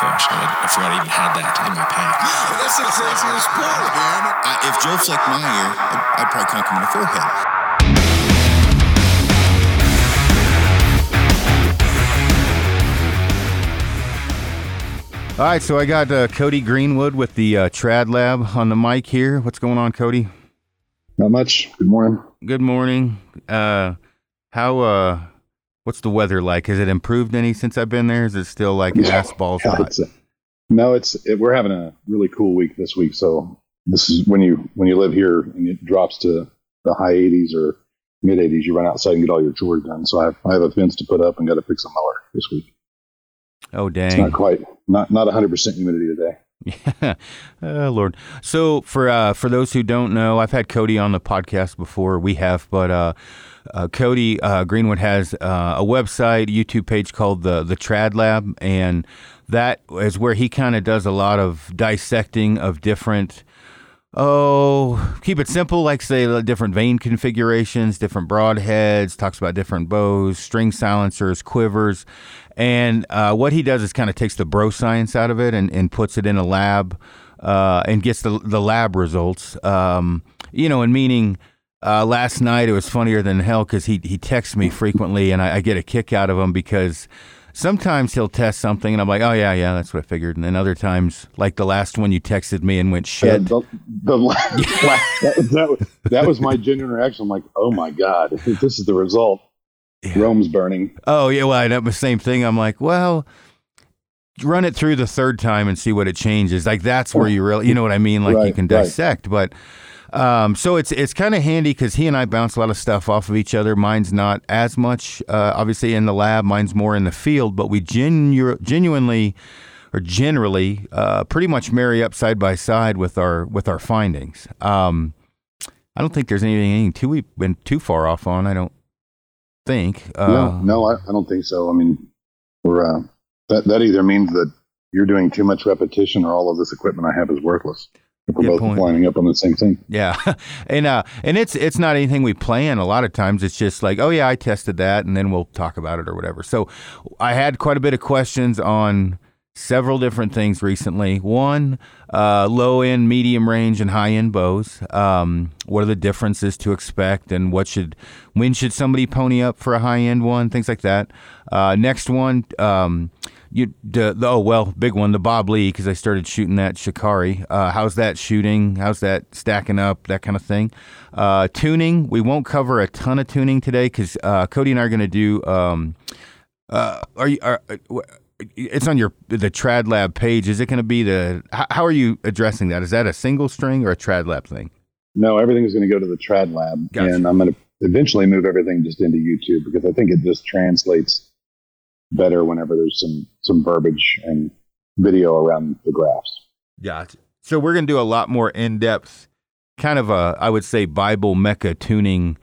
gosh, I forgot I even had that in my pack. Yeah, that's exactly the spot, man. If Joe flicked my ear, I'd probably conk him in the forehead. All right, so I got Cody Greenwood with the Trad Lab on the mic here. What's going on, Cody? Not much. Good morning. Good morning. What's the weather like? Has it improved any since I've been there? Is it still like ass balls hot? We're having a really cool week this week. So this is when you live here and it drops to the high 80s or mid 80s, you run outside and get all your chores done. So I have a fence to put up and got to fix a mower this week. Oh, dang. It's not quite, not 100% humidity today. Yeah. Oh, Lord. So for those who don't know, I've had Cody on the podcast before. We have, but Cody Greenwood has a website, YouTube page called the Trad Lab, and that is where he kind of does a lot of dissecting of different, keep it simple, like say different vein configurations, different broadheads, talks about different bows, string silencers, quivers. And what he does is kind of takes the bro science out of it and puts it in a lab and gets the lab results. And meaning last night it was funnier than hell because he texts me frequently and I get a kick out of him because sometimes he'll test something and I'm like, oh, yeah, that's what I figured. And then other times, like the last one you texted me and went, shit. That was my genuine reaction. I'm like, oh, my God, this is the result. Yeah. Rome's burning. Oh, yeah. Well, I did the same thing. I'm like, well, run it through the third time and see what it changes. Like, that's where you really, you know what I mean? Like, right, you can dissect. Right. But so it's kind of handy because he and I bounce a lot of stuff off of each other. Mine's not as much, obviously, in the lab. Mine's more in the field. But we generally pretty much marry up side by side with our findings. I don't think there's anything we've been too far off on. I don't think. No, I don't think so. I mean, we're that either means that you're doing too much repetition or all of this equipment I have is worthless. We're both lining up on the same thing. Yeah. And it's not anything we plan. A lot of times it's just like, oh yeah, I tested that and then we'll talk about it or whatever. So I had quite a bit of questions on several different things recently. One, low end, medium range, and high end bows. What are the differences to expect, and when should somebody pony up for a high end one? Things like that. Next one, big one, the Bob Lee, because I started shooting that Shikari. How's that shooting? How's that stacking up? That kind of thing. Tuning. We won't cover a ton of tuning today because Cody and I are going to do. It's on the Trad Lab page. Is it going to be how are you addressing that? Is that a single string or a Trad Lab thing? No, everything is going to go to the Trad Lab. Gotcha. And I'm going to eventually move everything just into YouTube because I think it just translates better whenever there's some verbiage and video around the graphs. Gotcha. So we're going to do a lot more in-depth, kind of I would say Bible Mecca tuning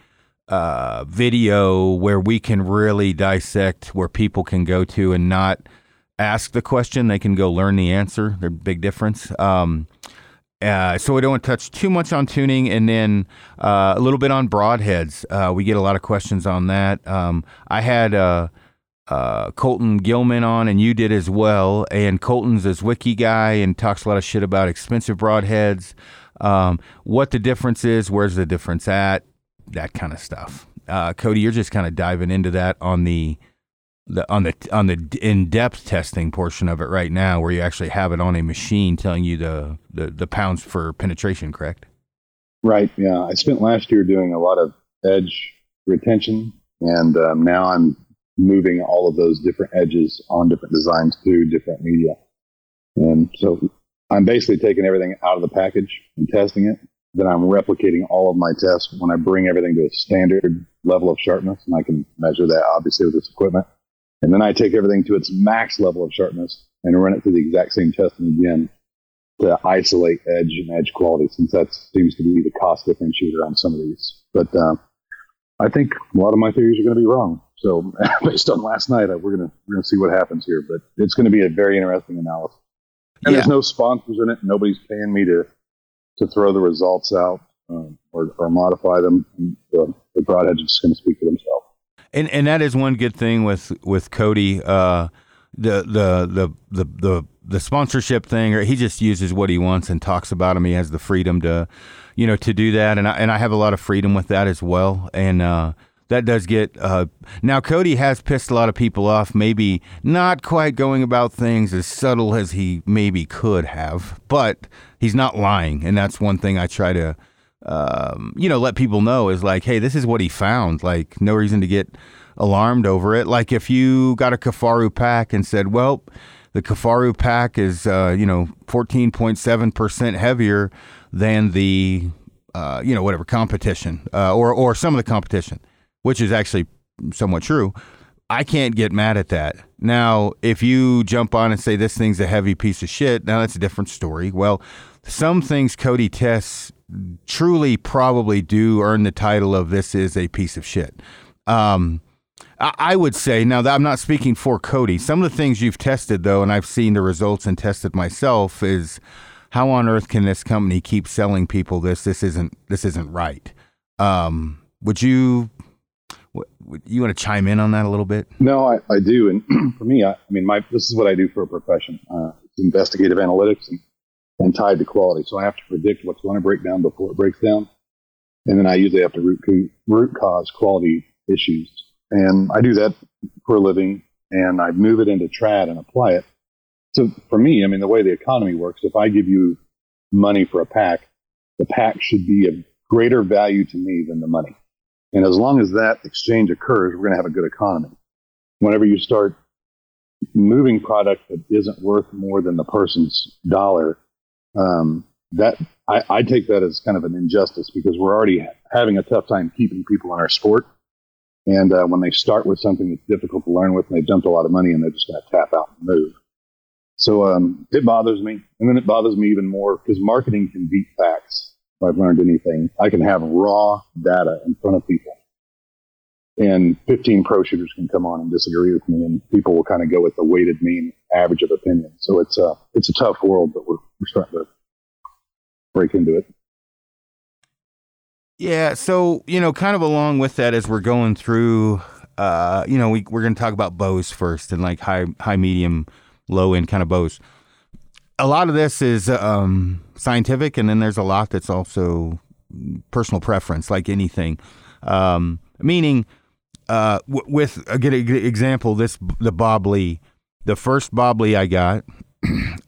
video where we can really dissect where people can go to and not ask the question. They can go learn the answer. There's a big difference. So we don't want to touch too much on tuning, and then a little bit on broadheads. We get a lot of questions on that. I had Colton Gilman on, and you did as well. And Colton's a Zwickey guy and talks a lot of shit about expensive broadheads, what the difference is, where's the difference at, that kind of stuff. Cody, you're just kind of diving into that on the in-depth testing portion of it right now, where you actually have it on a machine telling you the pounds for penetration, correct? Right. Yeah. I spent last year doing a lot of edge retention, and now I'm moving all of those different edges on different designs through different media. And so I'm basically taking everything out of the package and testing it. Then I'm replicating all of my tests when I bring everything to a standard level of sharpness, and I can measure that obviously with this equipment. And then I take everything to its max level of sharpness and run it through the exact same testing again to isolate edge and edge quality, since that seems to be the cost differentiator on some of these. But I think a lot of my theories are going to be wrong. So based on last night, we're going to see what happens here. But it's going to be a very interesting analysis. And yeah. There's no sponsors in it. Nobody's paying me to throw the results out or modify them. The broadheads just going to speak for themselves. And that is one good thing with Cody. The the sponsorship thing, or he just uses what he wants and talks about him. He has the freedom to, you know, to do that. And I have a lot of freedom with that as well. And, that does get, now Cody has pissed a lot of people off, maybe not quite going about things as subtle as he maybe could have, but he's not lying. And that's one thing I try to, you know, let people know is like, hey, this is what he found. Like, no reason to get alarmed over it. Like if you got a Kifaru pack and said, well, the Kifaru pack is, you know, 14.7% heavier than the, you know, whatever competition, or some of the competition, which is actually somewhat true, I can't get mad at that. Now, if you jump on and say this thing's a heavy piece of shit, now that's a different story. Well, some things Cody tests truly probably do earn the title of this is a piece of shit. I would say, now that I'm not speaking for Cody, some of the things you've tested, though, and I've seen the results and tested myself, is how on earth can this company keep selling people this? This isn't right. Would you... You want to chime in on that a little bit? No, I do. And for me, this is what I do for a profession. It's investigative analytics and tied to quality. So I have to predict what's going to break down before it breaks down. And then I usually have to root cause quality issues. And I do that for a living, and I move it into trad and apply it. So for me, the way the economy works, if I give you money for a pack, the pack should be of greater value to me than the money. And as long as that exchange occurs, we're going to have a good economy. Whenever you start moving product that isn't worth more than the person's dollar, I take that as kind of an injustice, because we're already having a tough time keeping people in our sport. And when they start with something that's difficult to learn with, and they've dumped a lot of money, and they're just going to tap out and move. So it bothers me. And then it bothers me even more because marketing can beat facts. If I've learned anything, I can have raw data in front of people, and 15 pro shooters can come on and disagree with me, and people will kind of go with the weighted mean average of opinion. So it's a tough world, but we're starting to break into it. Yeah. So, kind of along with that, as we're going through, we're going to talk about bows first, and like high, medium, low end kind of bows. A lot of this is scientific, and then there's a lot that's also personal preference, like anything. Meaning, with a good example, the Bob Lee, the first Bob Lee I got,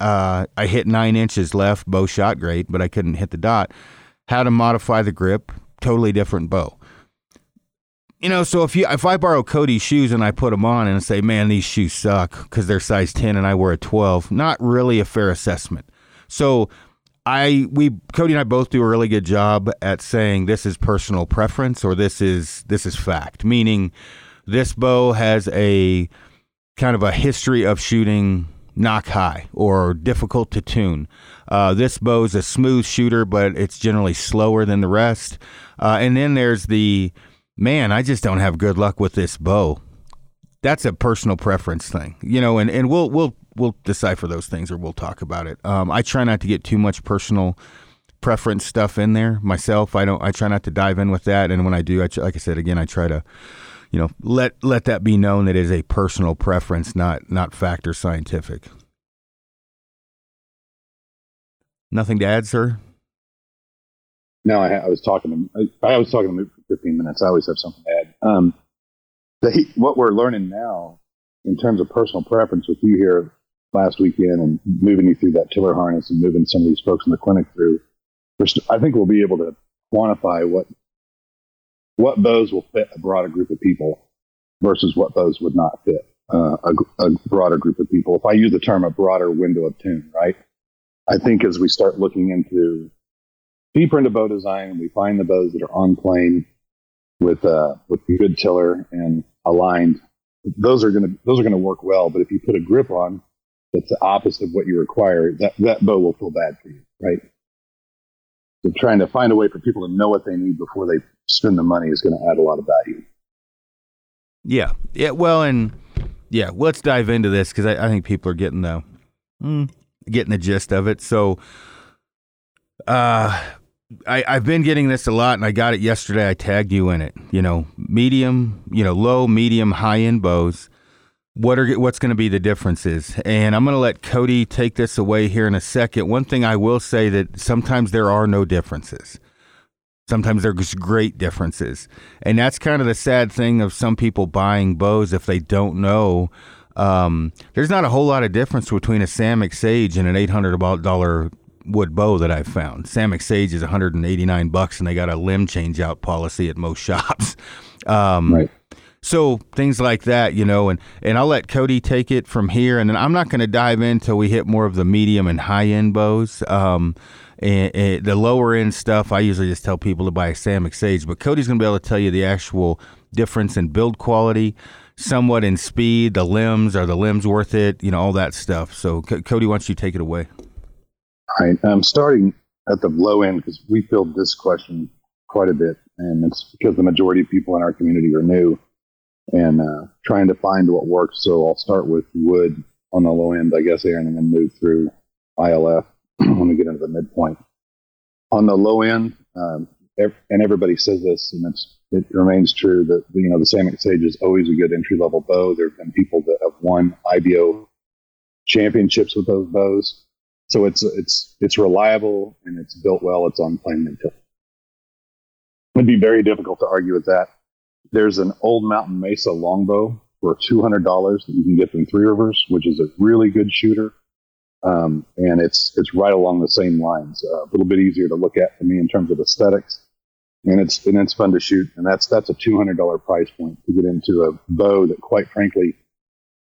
I hit 9 inches left, bow shot great, but I couldn't hit the dot. How to modify the grip, totally different bow. So if I borrow Cody's shoes and I put them on and say, man, these shoes suck because they're size 10 and I wear a 12, not really a fair assessment. So Cody and I both do a really good job at saying this is personal preference, or this is fact, meaning this bow has a kind of a history of shooting knock high or difficult to tune. This bow is a smooth shooter, but it's generally slower than the rest. And then there's the... man, I just don't have good luck with this bow. That's a personal preference thing, and we'll decipher those things, or we'll talk about it. I try not to get too much personal preference stuff in there myself. I try not to dive in with that. And when I do, like I said, again, I try to, let that be known that it is a personal preference, not fact or scientific. Nothing to add, sir? No, I was talking to him for 15 minutes. I always have something to add. What we're learning now in terms of personal preference with you here last weekend, and moving you through that tiller harness, and moving some of these folks in the clinic through, I think we'll be able to quantify what bows will fit a broader group of people versus what bows would not fit a broader group of people. If I use the term a broader window of tune, right? I think as we start looking into deeper into bow design, we find the bows that are on plane with good tiller and aligned. Those are gonna work well. But if you put a grip on that's the opposite of what you require, that bow will feel bad for you, right? So trying to find a way for people to know what they need before they spend the money is going to add a lot of value. Yeah, yeah. Well, let's dive into this, because I think people are getting the gist of it. So. I've been getting this a lot, and I got it yesterday. I tagged you in it, medium, low, medium, high end bows. what's going to be the differences. And I'm going to let Cody take this away here in a second. One thing I will say that sometimes there are no differences. Sometimes there's great differences. And that's kind of the sad thing of some people buying bows if they don't know. There's not a whole lot of difference between a Samick Sage and an $800 wood bow that I've found. Samick Sage is $189 and they got a limb change out policy at most shops. Right. So things like that, you know, and I'll let Cody take it from here. And then I'm not going to dive in till we hit more of the medium and high end bows. And the lower end stuff, I usually just tell people to buy a Samick Sage, but Cody's going to be able to tell you the actual difference in build quality, somewhat in speed, the limbs, are the limbs worth it, you know, all that stuff. So Cody, why don't you take it away? All right. I'm starting at the low end because we field this question quite a bit, and it's because the majority of people in our community are new and trying to find what works. So I'll start with wood on the low end, I guess, Aaron, and then move through ILF when we get into the midpoint. On the low end, and everybody says this, and it remains true that, you know, the Samick Sage is always a good entry-level bow. There have been people that have won IBO championships with those bows. So it's reliable, and it's built well. It's on plain material. It would be very difficult to argue with that. There's an Old Mountain Mesa longbow for $200 that you can get from Three Rivers, which is a really good shooter. And it's right along the same lines, a little bit easier to look at for me in terms of aesthetics, and it's fun to shoot. And that's a $200 price point to get into a bow that, quite frankly,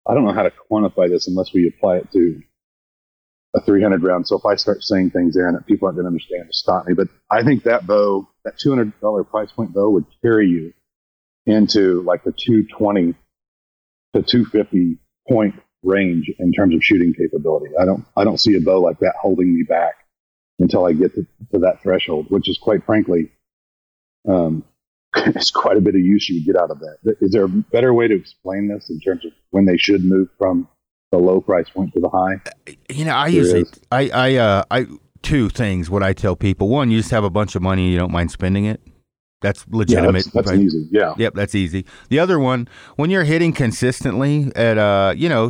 I don't know how to quantify this unless we apply it to a 300 round. So if I start saying things there and that people aren't going to understand, just stop me. But I think that bow, that $200 price point bow, would carry you into like the 220 to 250 point range in terms of shooting capability. I don't see a bow like that holding me back until I get to that threshold, which is, quite frankly, it's quite a bit of use you would get out of that. Is there a better way to explain this in terms of when they should move from the low price point to the high? You know, I usually, I two things what I tell people. One, you just have a bunch of money and you don't mind spending it. That's legitimate. Yeah, that's easy. Yeah. Yep, that's easy. The other one, when you're hitting consistently at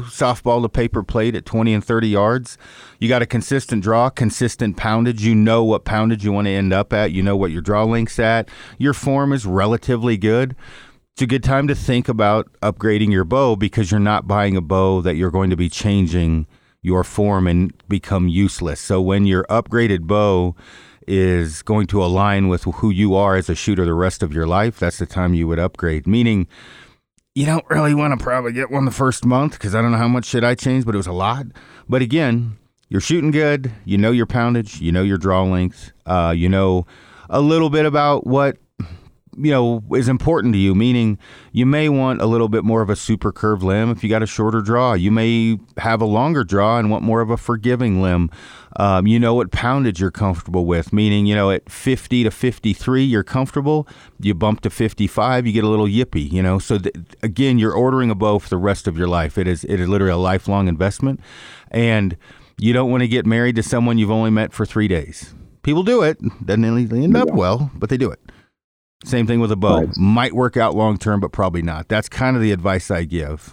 softball to paper plate at 20 and 30 yards, you got a consistent draw, consistent poundage. You know what poundage you want to end up at. You know what your draw link's at. Your form is relatively good. It's a good time to think about upgrading your bow because you're not buying a bow that you're going to be changing your form and become useless. So when your upgraded bow is going to align with who you are as a shooter the rest of your life, that's the time you would upgrade. Meaning, you don't really want to probably get one the first month because I don't know how much shit I changed, but it was a lot. But again, you're shooting good. You know your poundage. You know your draw length. You know a little bit about what, you know, is important to you, meaning you may want a little bit more of a super curved limb if you got a shorter draw. You may have a longer draw and want more of a forgiving limb. You know what poundage you're comfortable with, meaning, you know, at 50 to 53, you're comfortable. You bump to 55, you get a little yippy, you know. So again, you're ordering a bow for the rest of your life. It is literally a lifelong investment. And you don't want to get married to someone you've only met for 3 days. People do it. Doesn't end up well, but they do it. Same thing with a bow. Right. Might work out long term, but probably not. That's kind of the advice I give.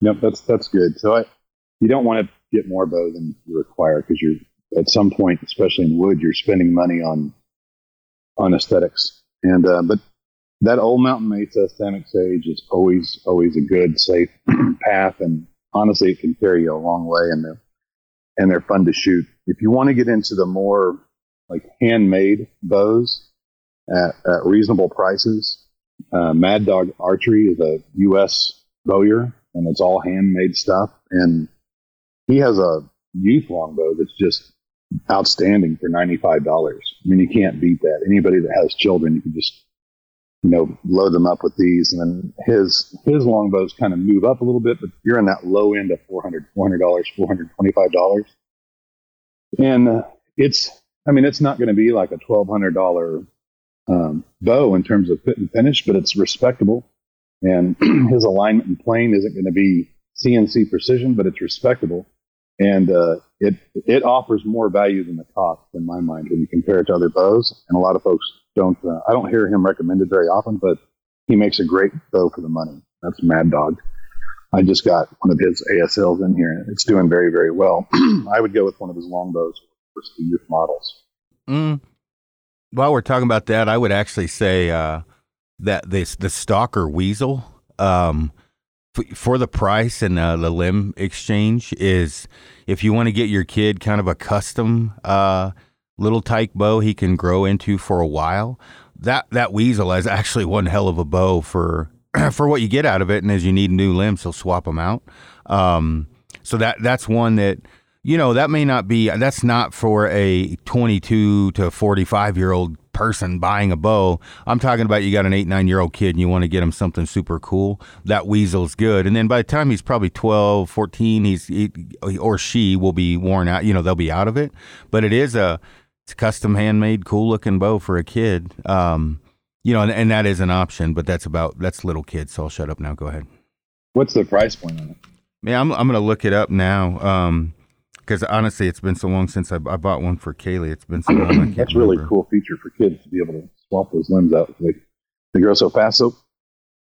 Yep, that's good. So you don't want to get more bow than you require because you're at some point, especially in wood, you're spending money on aesthetics. And but that Old Mountain Mesa Samick Sage is always a good safe path, and honestly, it can carry you a long way. And they're fun to shoot. If you want to get into the more like handmade bows at reasonable prices, Mad Dog Archery is a U.S. bowyer, and it's all handmade stuff. And he has a youth longbow that's just outstanding for $95. I mean, you can't beat that. Anybody that has children, you can just, you know, load them up with these. And then his longbows kind of move up a little bit, but you're in that low end of $400, $425. And it's not going to be like a $1,200 bow in terms of fit and finish, but it's respectable, and his alignment and plane isn't going to be CNC precision, but it's respectable, and it offers more value than the cost, in my mind, when you compare it to other bows. And a lot of folks don't. I don't hear him recommended very often, but he makes a great bow for the money. That's Mad Dog. I just got one of his ASLs in here, and it's doing very, very well. I would go with one of his longbows for the youth models. Mm. While we're talking about that, I would actually say that the Stalker Weasel for the price and the limb exchange is, if you want to get your kid kind of a custom little tyke bow he can grow into for a while, that weasel has actually one hell of a bow for what you get out of it. And as you need new limbs, he'll swap them out. So that's one that, you know, that may not be, that's not for a 22 to 45 year old person buying a bow. I'm talking about you got an 8-9 year old kid and you want to get him something super cool. That weasel's good. And then by the time he's probably 12, 14, he or she will be worn out, you know, they'll be out of it, but it is it's a custom handmade, cool looking bow for a kid. You know, and that is an option, but that's little kids. So I'll shut up now. Go ahead. What's the price point on it? Yeah, I'm going to look it up now. Because honestly, it's been so long since I bought one for Kaylee. It's been so long. I can't That's really remember. Cool feature for kids to be able to swap those limbs out. They grow so fast. So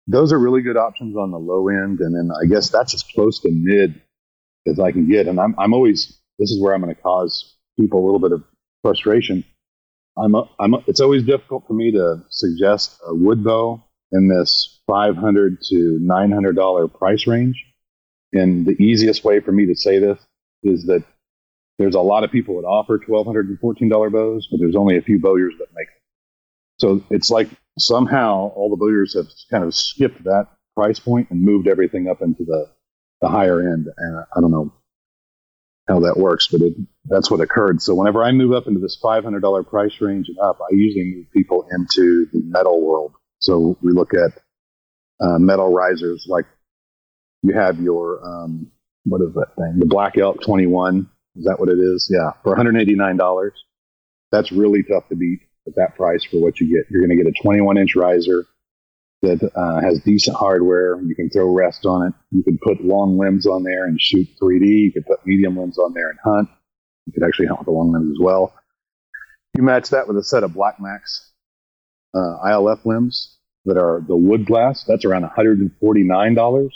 those are really good options on the low end. And then I guess that's as close to mid as I can get. And I'm always, this is where I'm going to cause people a little bit of frustration. It's always difficult for me to suggest a wood bow in this $500 to $900 price range. And the easiest way for me to say this is that there's a lot of people that offer $1,214 bows, but there's only a few bowyers that make them. So it's like somehow all the bowyers have kind of skipped that price point and moved everything up into the higher end. And I don't know how that works, but that's what occurred. So whenever I move up into this $500 price range and up, I usually move people into the metal world. So we look at metal risers, like you have your, what is that thing? The Black Elk 21. Is that what it is? Yeah. For $189. That's really tough to beat at that price for what you get. You're going to get a 21-inch riser that has decent hardware. You can throw rest on it. You can put long limbs on there and shoot 3D. You can put medium limbs on there and hunt. You could actually hunt with the long limbs as well. You match that with a set of Black Max ILF limbs that are the wood glass. That's around $149.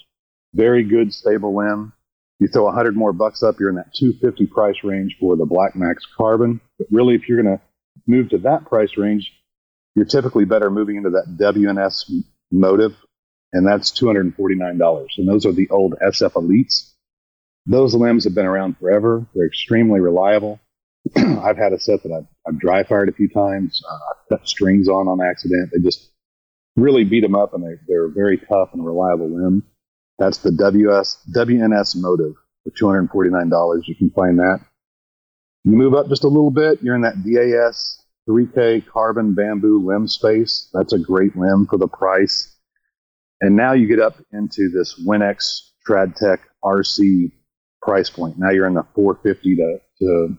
Very good, stable limb. You throw $100 more up, you're in that $250 price range for the Black Max Carbon. But really, if you're going to move to that price range, you're typically better moving into that WNS Motive, and that's $249. And those are the old SF Elites. Those limbs have been around forever. They're extremely reliable. I've had a set that I've dry fired a few times. I've cut strings on accident. They just really beat them up, and they're very tough and reliable limb. That's the WNS Motive for $249. You can find that. You move up just a little bit. You're in that DAS 3K Carbon Bamboo limb space. That's a great limb for the price. And now you get up into this WinX TradTech RC price point. Now you're in the $450 to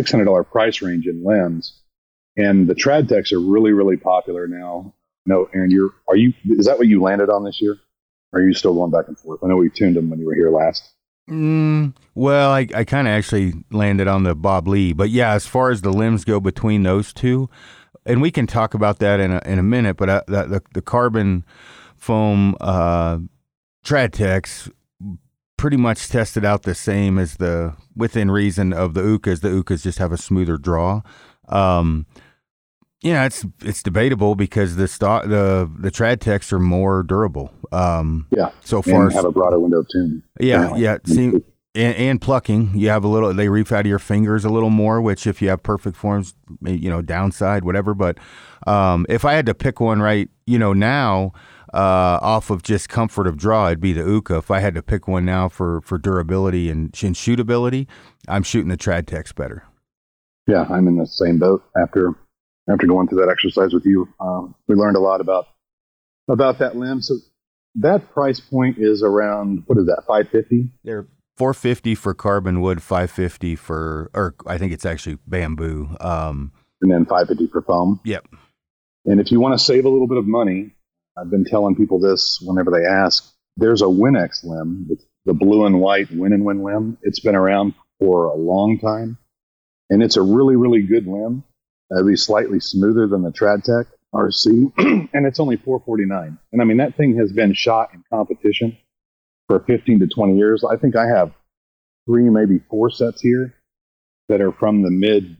$600 price range in limbs, and the trad techs are really, really popular now. No, Aaron, is that what you landed on this year? Or are you still going back and forth? I know we tuned them when you were here last. Well, I kind of actually landed on the Bob Lee, but yeah, as far as the limbs go between those two, and we can talk about that in a minute. But the carbon foam trad techs pretty much tested out the same as the within reason of the Uukhas. The Uukhas just have a smoother draw. Yeah, it's debatable because the trad techs are more durable. Yeah. So far, and have a broader window of tune. Yeah, yeah. And plucking, you have they reef out of your fingers a little more, which if you have perfect forms, you know, downside, whatever. But if I had to pick one right, you know, now off of just comfort of draw, it'd be the Uukha. If I had to pick one now for durability and shootability, I'm shooting the Trad Techs better. Yeah, I'm in the same boat. After going through that exercise with you, we learned a lot about that limb. So that price point is around, what is that, $550? They're $450 for carbon wood, $550 or I think it's actually bamboo. And then $550 for foam. Yep. And if you want to save a little bit of money, I've been telling people this whenever they ask, there's a WinX limb, the blue and white Win and Win limb. It's been around for a long time, and it's a really, really good limb. At least slightly smoother than the TradTech RC, and it's only $449. And I mean, that thing has been shot in competition for 15 to 20 years. I think I have 3, maybe 4 sets here that are from the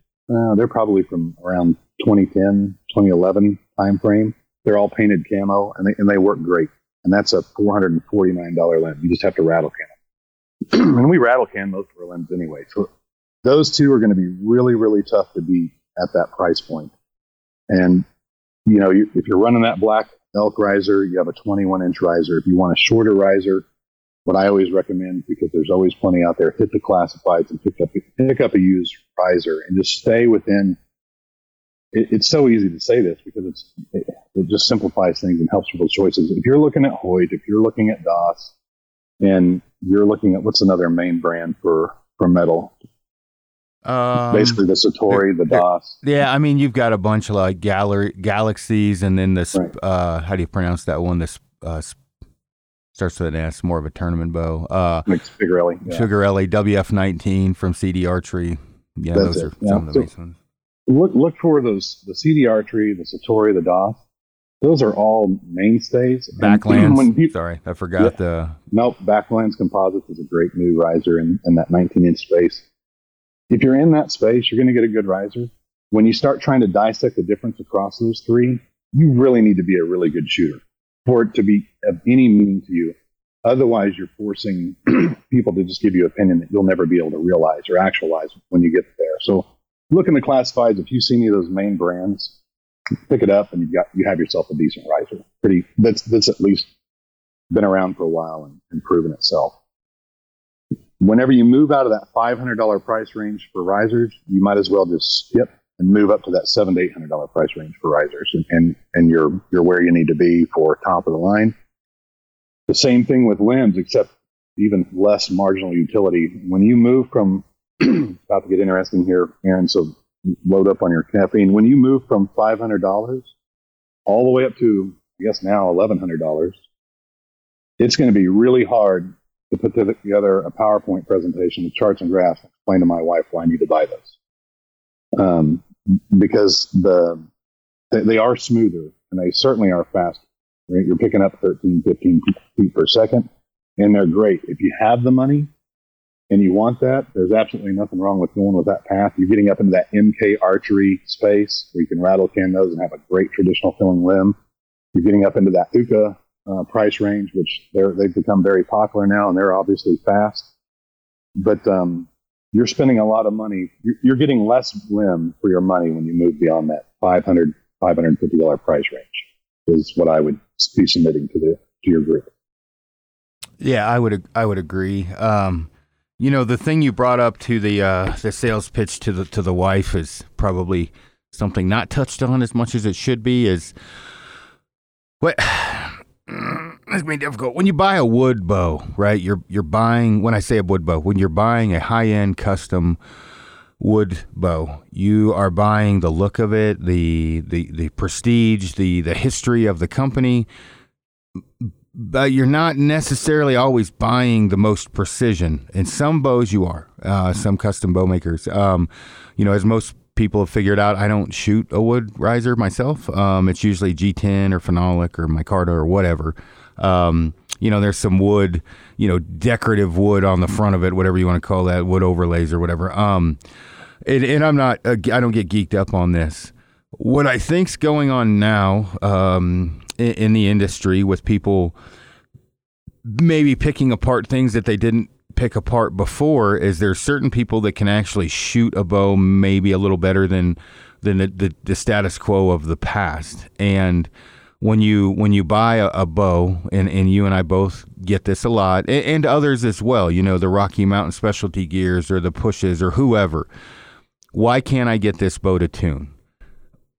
they're probably from around 2010, 2011 time frame. They're all painted camo, and they work great. And that's a $449 limb. You just have to rattle can them. And we rattle can most of our limbs anyway. So those two are going to be really, really tough to beat at that price point. And, you know, if you're running that black elk riser, you have a 21-inch riser. If you want a shorter riser, what I always recommend, because there's always plenty out there, hit the classifieds and pick up a used riser and just stay within. It's so easy to say this because it just simplifies things and helps people choices. If you're looking at Hoyt, if you're looking at DOS, and you're looking at what's another main brand for metal, basically the Satori, the DOS. Yeah, I mean you've got a bunch of like Galaxies, and then this right. How do you pronounce that one? This starts with an S, more of a tournament bow. Like Spigarelli. Yeah. Spigarelli WF-19 from CD Archery. Yeah, that's those are some of the best ones. Look for those, the CD Archery, the Satori, the DOS. Those are all mainstays. Backlands. Sorry, I forgot the... Nope, Backlands Composites is a great new riser in that 19-inch space. If you're in that space, you're going to get a good riser. When you start trying to dissect the difference across those three, you really need to be a really good shooter for it to be of any meaning to you. Otherwise, you're forcing people to just give you an opinion that you'll never be able to realize or actualize when you get there. So look in the classifieds. If you see any of those main brands, pick it up and you have yourself a decent riser. That's at least been around for a while and proven itself. Whenever you move out of that $500 price range for risers, you might as well just skip and move up to that $700 to $800 price range for risers, and you're where you need to be for top of the line. The same thing with limbs, except even less marginal utility. When you move from, about to get interesting here, Aaron, so load up on your caffeine. When you move from $500 all the way up to, I guess now, $1,100, it's going to be really hard to put together a PowerPoint presentation with charts and graphs and explain to my wife why I need to buy those. Because they are smoother, and they certainly are faster. Right? You're picking up 13, 15 feet per second, and they're great. If you have the money and you want that, there's absolutely nothing wrong with going with that path. You're getting up into that MK archery space where you can rattle can those and have a great traditional filling limb. You're getting up into that Uukha price range, which they've become very popular now, and they're obviously fast. But you're spending a lot of money. You're getting less limb for your money when you move beyond that $500, $550 price range is what I would be submitting to your group. Yeah, I would agree. You know, the thing you brought up to the sales pitch to the wife is probably something not touched on as much as it should be. Is what it's been difficult when you buy a wood bow, right? You're buying, when I say a wood bow, when you're buying a high-end custom wood bow, you are buying the look of it, the prestige, the history of the company, but you're not necessarily always buying the most precision. In some bows you are, some custom bow makers. You know, as most people have figured out, I don't shoot a wood riser myself. It's usually G10 or phenolic or micarta or whatever. You know, there's some wood, you know, decorative wood on the front of it, whatever you want to call that, wood overlays or whatever. And I'm not, I don't get geeked up on this. What I think's going on now in the industry with people maybe picking apart things that they didn't pick apart before is there's certain people that can actually shoot a bow maybe a little better than the status quo of the past. And when you buy a bow, and you and I both get this a lot, and others as well, you know, the Rocky Mountain Specialty Gears or the Pushes or whoever, why can't I get this bow to tune?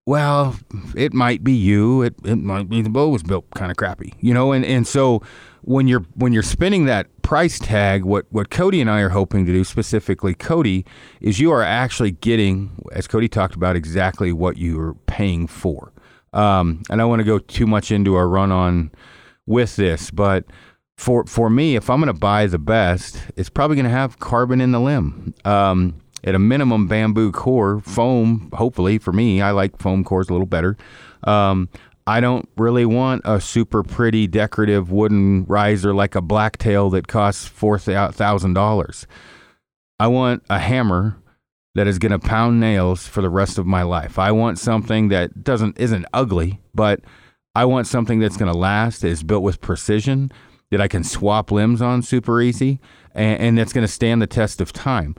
Well, it might be you. It might be the bow was built kind of crappy, you know. And so when you're spinning that price tag, what Cody and I are hoping to do, specifically Cody, is you are actually getting, as Cody talked about, exactly what you are paying for. I don't want to go too much into a run on with this, but for me, if I'm going to buy the best, it's probably going to have carbon in the limb. At a minimum, bamboo core, foam, hopefully, for me, I like foam cores a little better. I don't really want a super pretty decorative wooden riser like a blacktail that costs $4,000. I want a hammer that is going to pound nails for the rest of my life. I want something that isn't ugly, but I want something that's going to last, that is built with precision, that I can swap limbs on super easy, and that's going to stand the test of time.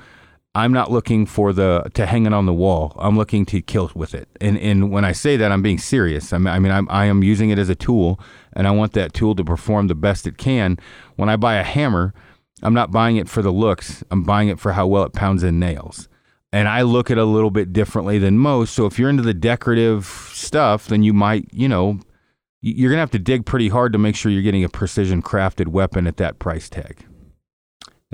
I'm not looking for to hang it on the wall. I'm looking to kill with it. And when I say that, I'm being serious. I am using it as a tool, and I want that tool to perform the best it can. When I buy a hammer, I'm not buying it for the looks. I'm buying it for how well it pounds in nails. And I look at it a little bit differently than most. So if you're into the decorative stuff, then you might, you're going to have to dig pretty hard to make sure you're getting a precision crafted weapon at that price tag.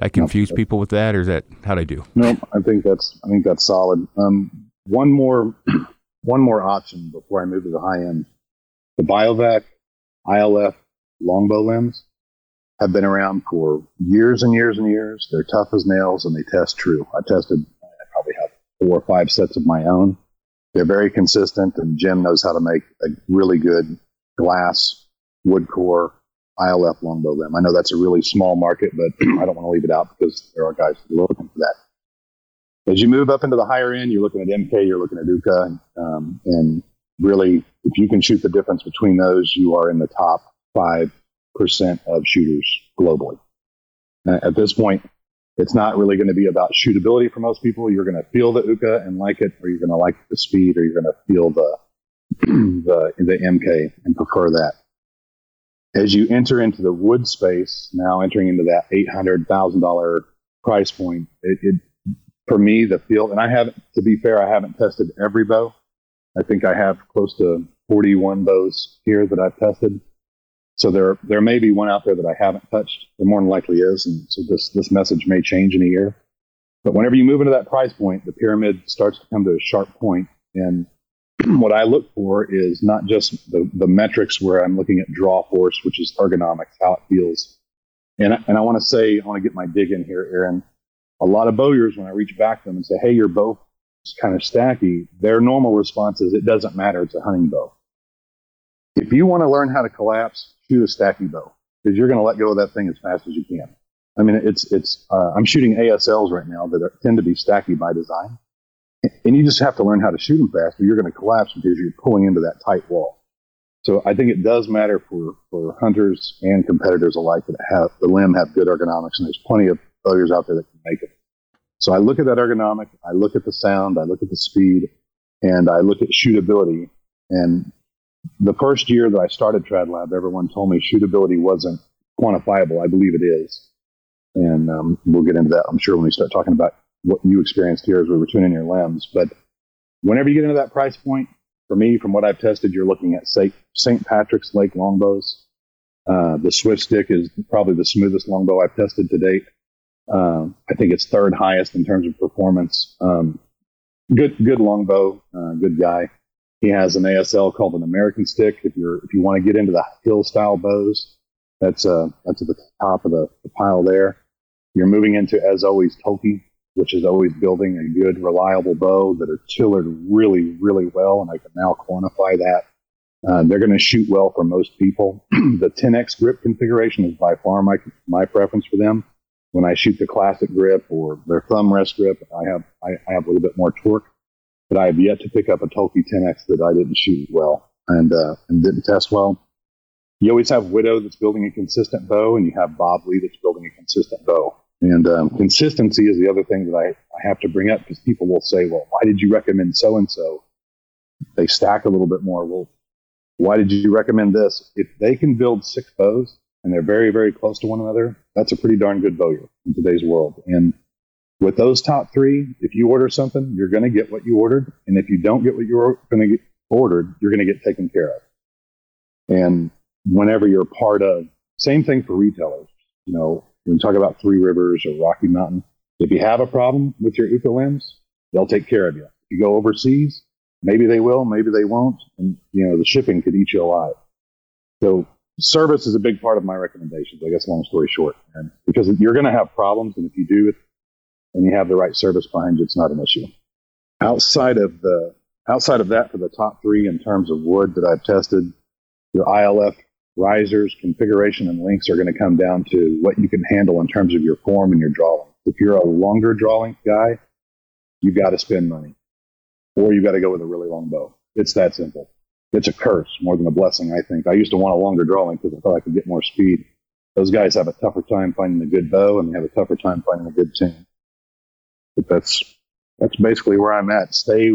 I confuse people with that, or is that how'd I do? No, I think that's solid. One more option before I move to the high end. The BioVac ILF longbow limbs have been around for years and years and years. They're tough as nails and they test true. I probably have 4 or 5 sets of my own. They're very consistent, and Jim knows how to make a really good glass wood core ILF longbow limb. I know that's a really small market, but I don't want to leave it out because there are guys who are looking for that. As you move up into the higher end, you're looking at MK, you're looking at Uukha, and really, if you can shoot the difference between those, you are in the top 5% of shooters globally. At this point, it's not really going to be about shootability for most people. You're going to feel the Uukha and like it, or you're going to like the speed, or you're going to feel the MK and prefer that. As you enter into the wood space, now entering into that $800,000 price point, for me, the feel, and I haven't tested every bow. I think I have close to 41 bows here that I've tested. So there may be one out there that I haven't touched. There more than likely is, and so this message may change in a year. But whenever you move into that price point, the pyramid starts to come to a sharp point, and what I look for is not just the metrics where I'm looking at draw force, which is ergonomics, how it feels. And I want to get my dig in here, Aaron. A lot of bowyers, when I reach back to them and say, hey, your bow is kind of stacky, their normal response is, it doesn't matter, it's a hunting bow. If you want to learn how to collapse, shoot a stacky bow, because you're going to let go of that thing as fast as you can. I mean, I'm shooting ASLs right now that tend to be stacky by design. And you just have to learn how to shoot them fast, or you're going to collapse because you're pulling into that tight wall. So I think it does matter for hunters and competitors alike that have the limb have good ergonomics, and there's plenty of bowyers out there that can make it. So I look at that ergonomic, I look at the sound, I look at the speed, and I look at shootability. And the first year that I started Trad Lab, everyone told me shootability wasn't quantifiable. I believe it is. And we'll get into that, I'm sure, when we start talking about what you experienced here as we were tuning your limbs. But whenever you get into that price point, for me, from what I've tested, you're looking at St. Patrick's Lake longbows. The Swift Stick is probably the smoothest longbow I've tested to date. I think it's third highest in terms of performance. Good longbow, good guy. He has an ASL called an American Stick. If you want to get into the hill style bows, that's at the top of the pile there. You're moving into, as always, Tolkien, which is always building a good, reliable bow that are tillered really, really well, and I can now quantify that. They're going to shoot well for most people. The 10X grip configuration is by far my preference for them. When I shoot the classic grip or their thumb rest grip, I have a little bit more torque, but I have yet to pick up a Tolkien 10X that I didn't shoot well and didn't test well. You always have Widow that's building a consistent bow, and you have Bob Lee that's building a consistent bow. And consistency is the other thing that I have to bring up, because people will say, well, why did you recommend so-and-so? They stack a little bit more. Well, why did you recommend this? If they can build 6 bows and they're very, very close to one another, that's a pretty darn good bowyer in today's world. And with those top 3, if you order something, you're going to get what you ordered. And if you don't get what you're going to get ordered, you're going to get taken care of. And whenever you're part of, same thing for retailers, when we talk about Three Rivers or Rocky Mountain, if you have a problem with your Uukha limbs, they'll take care of you. If you go overseas, maybe they will, maybe they won't, and the shipping could eat you alive. So service is a big part of my recommendations, I guess, long story short, man. Because you're going to have problems, and if you do, and you have the right service behind you, it's not an issue. Outside of that, for the top 3 in terms of wood that I've tested, your ILF risers, configuration, and links are going to come down to what you can handle in terms of your form and your draw length. If you're a longer draw length guy, you've got to spend money, or you've got to go with a really long bow. It's that simple. It's a curse more than a blessing, I think. I used to want a longer draw length because I thought I could get more speed. Those guys have a tougher time finding a good bow, and they have a tougher time finding a good team. But that's basically where I'm at. Stay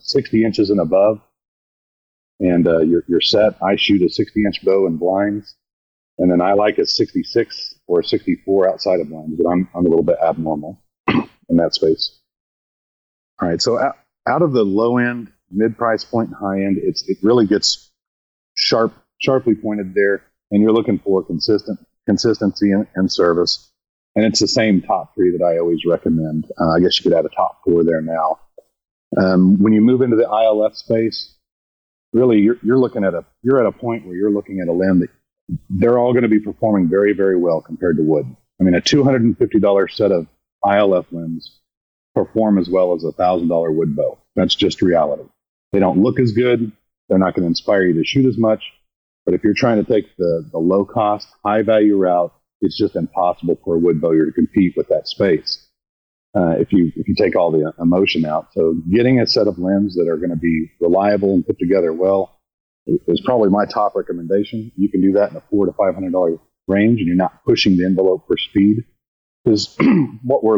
60 inches and above, and you're set. I shoot a 60-inch bow in blinds, and then I like a 66 or a 64 outside of blinds, but I'm a little bit abnormal in that space. All right, so out of the low end, mid price point, and high end, it really gets sharply pointed there, and you're looking for consistency and service. And it's the same top three that I always recommend. I guess you could add a top four there now. When you move into the ILF space, really you're at a point where you're looking at a limb that they're all going to be performing very, very well compared to wood. I mean, a $250 set of ILF limbs perform as well as a $1,000 wood bow. That's just reality. They don't look as good. They're not going to inspire you to shoot as much. But if you're trying to take the low cost, high value route, it's just impossible for a wood bowyer to compete with that space if you take all the emotion out. So getting a set of limbs that are going to be reliable and put together well is probably my top recommendation. You can do that in the $400 to $500 range, and you're not pushing the envelope for speed. Because what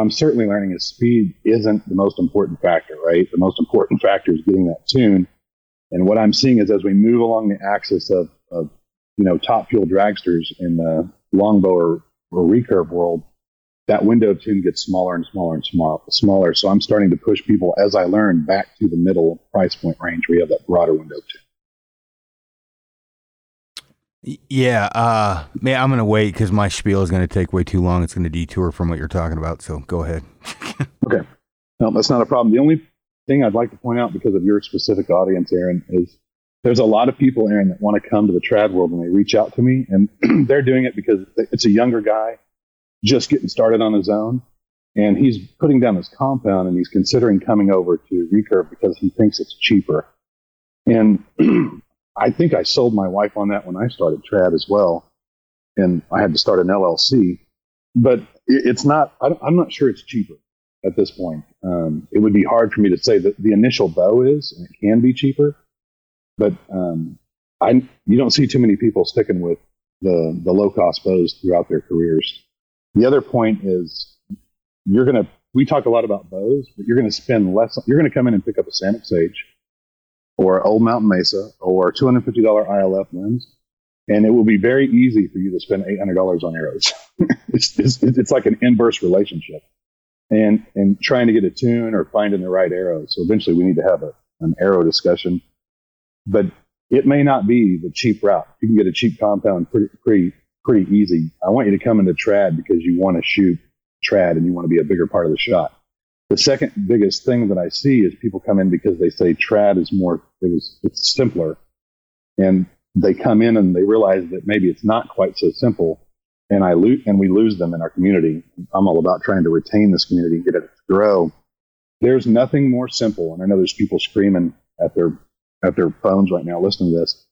I'm certainly learning is speed isn't the most important factor, right? The most important factor is getting that tune. And what I'm seeing is as we move along the axis of top fuel dragsters in the longbow or recurve world, that window of tune gets smaller and smaller and smaller. So I'm starting to push people, as I learn, back to the middle price point range where you have that broader window of tune. Yeah. Man, I'm going to wait because my spiel is going to take way too long. It's going to detour from what you're talking about. So go ahead. Okay. No, that's not a problem. The only thing I'd like to point out, because of your specific audience, Aaron, is there's a lot of people, Aaron, that want to come to the trad world when they reach out to me, and they're doing it because it's a younger guy just getting started on his own, and he's putting down his compound, and he's considering coming over to recurve because he thinks it's cheaper. And I think I sold my wife on that when I started trad as well, and I had to start an LLC. But it's not, I'm not sure it's cheaper at this point. It would be hard for me to say that the initial bow is, and it can be cheaper. But you don't see too many people sticking with the low-cost bows throughout their careers. The other point is we talk a lot about bows, but you're going to spend less. You're going to come in and pick up a Samick Sage or Old Mountain Mesa or $250 ILF lens, and it will be very easy for you to spend $800 on arrows. It's like an inverse relationship. And trying to get a tune or finding the right arrow. So eventually we need to have an arrow discussion. But it may not be the cheap route. You can get a cheap compound pretty easy. I want you to come into trad because you want to shoot trad and you want to be a bigger part of the shot. The second biggest thing that I see is people come in because they say trad is it's simpler. And they come in and they realize that maybe it's not quite so simple, and we lose them in our community. I'm all about trying to retain this community and get it to grow. There's nothing more simple, and I know there's people screaming at their phones right now listening to this.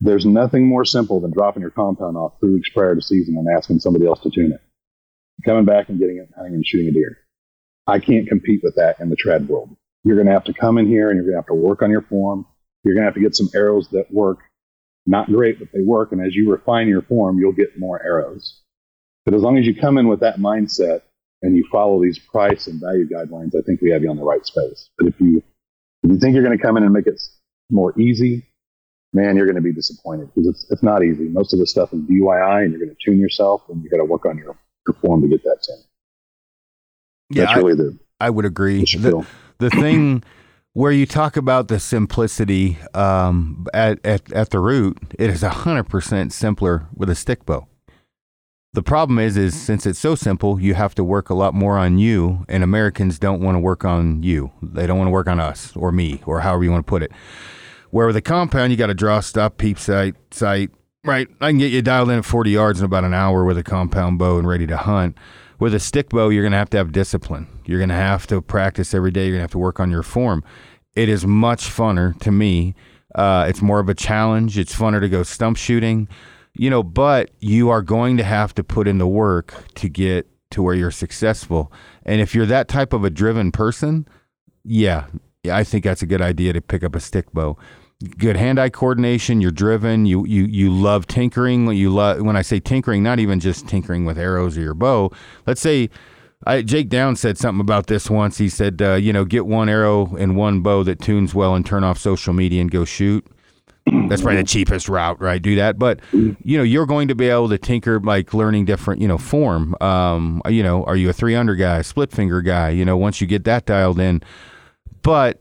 There's nothing more simple than dropping your compound off 3 weeks prior to season and asking somebody else to tune it, coming back and getting it, hunting and shooting a deer. I can't compete with that in the trad world. You're going to have to come in here and you're going to have to work on your form. You're going to have to get some arrows that work. Not great, but they work. And as you refine your form, you'll get more arrows. But as long as you come in with that mindset and you follow these price and value guidelines, I think we have you on the right space. But if you think you're going to come in and make it more easy, man, you're going to be disappointed, because it's not easy. Most of the stuff is DIY, and you're going to tune yourself, and you got to work on your form to get that tune. Yeah, that's really I would agree. The thing where you talk about the simplicity at the root, it is 100% simpler with a stick bow. The problem is since it's so simple, you have to work a lot more on you, and Americans don't want to work on you. They don't want to work on us or me or however you want to put it. Where with a compound, you got to draw, stop, peep, sight, right? I can get you dialed in at 40 yards in about an hour with a compound bow and ready to hunt. With a stick bow, you're going to have discipline. You're going to have to practice every day. You're going to have to work on your form. It is much funner to me It's more of a challenge. It's funner to go stump shooting, you know, but you are going to have to put in the work to get to where you're successful. And if you're that type of a driven person, yeah, I think that's a good idea to pick up a stick bow. Good hand-eye coordination, you're driven, you love tinkering. You love, when I say tinkering, not even just tinkering with arrows or your bow. Let's say, Jake Down said something about this once. He said, get one arrow and one bow that tunes well and turn off social media and go shoot. That's probably the cheapest route, right? Do that. But, you're going to be able to tinker, like learning different, form. Are you a 300 guy, split finger guy? Once you get that dialed in. But,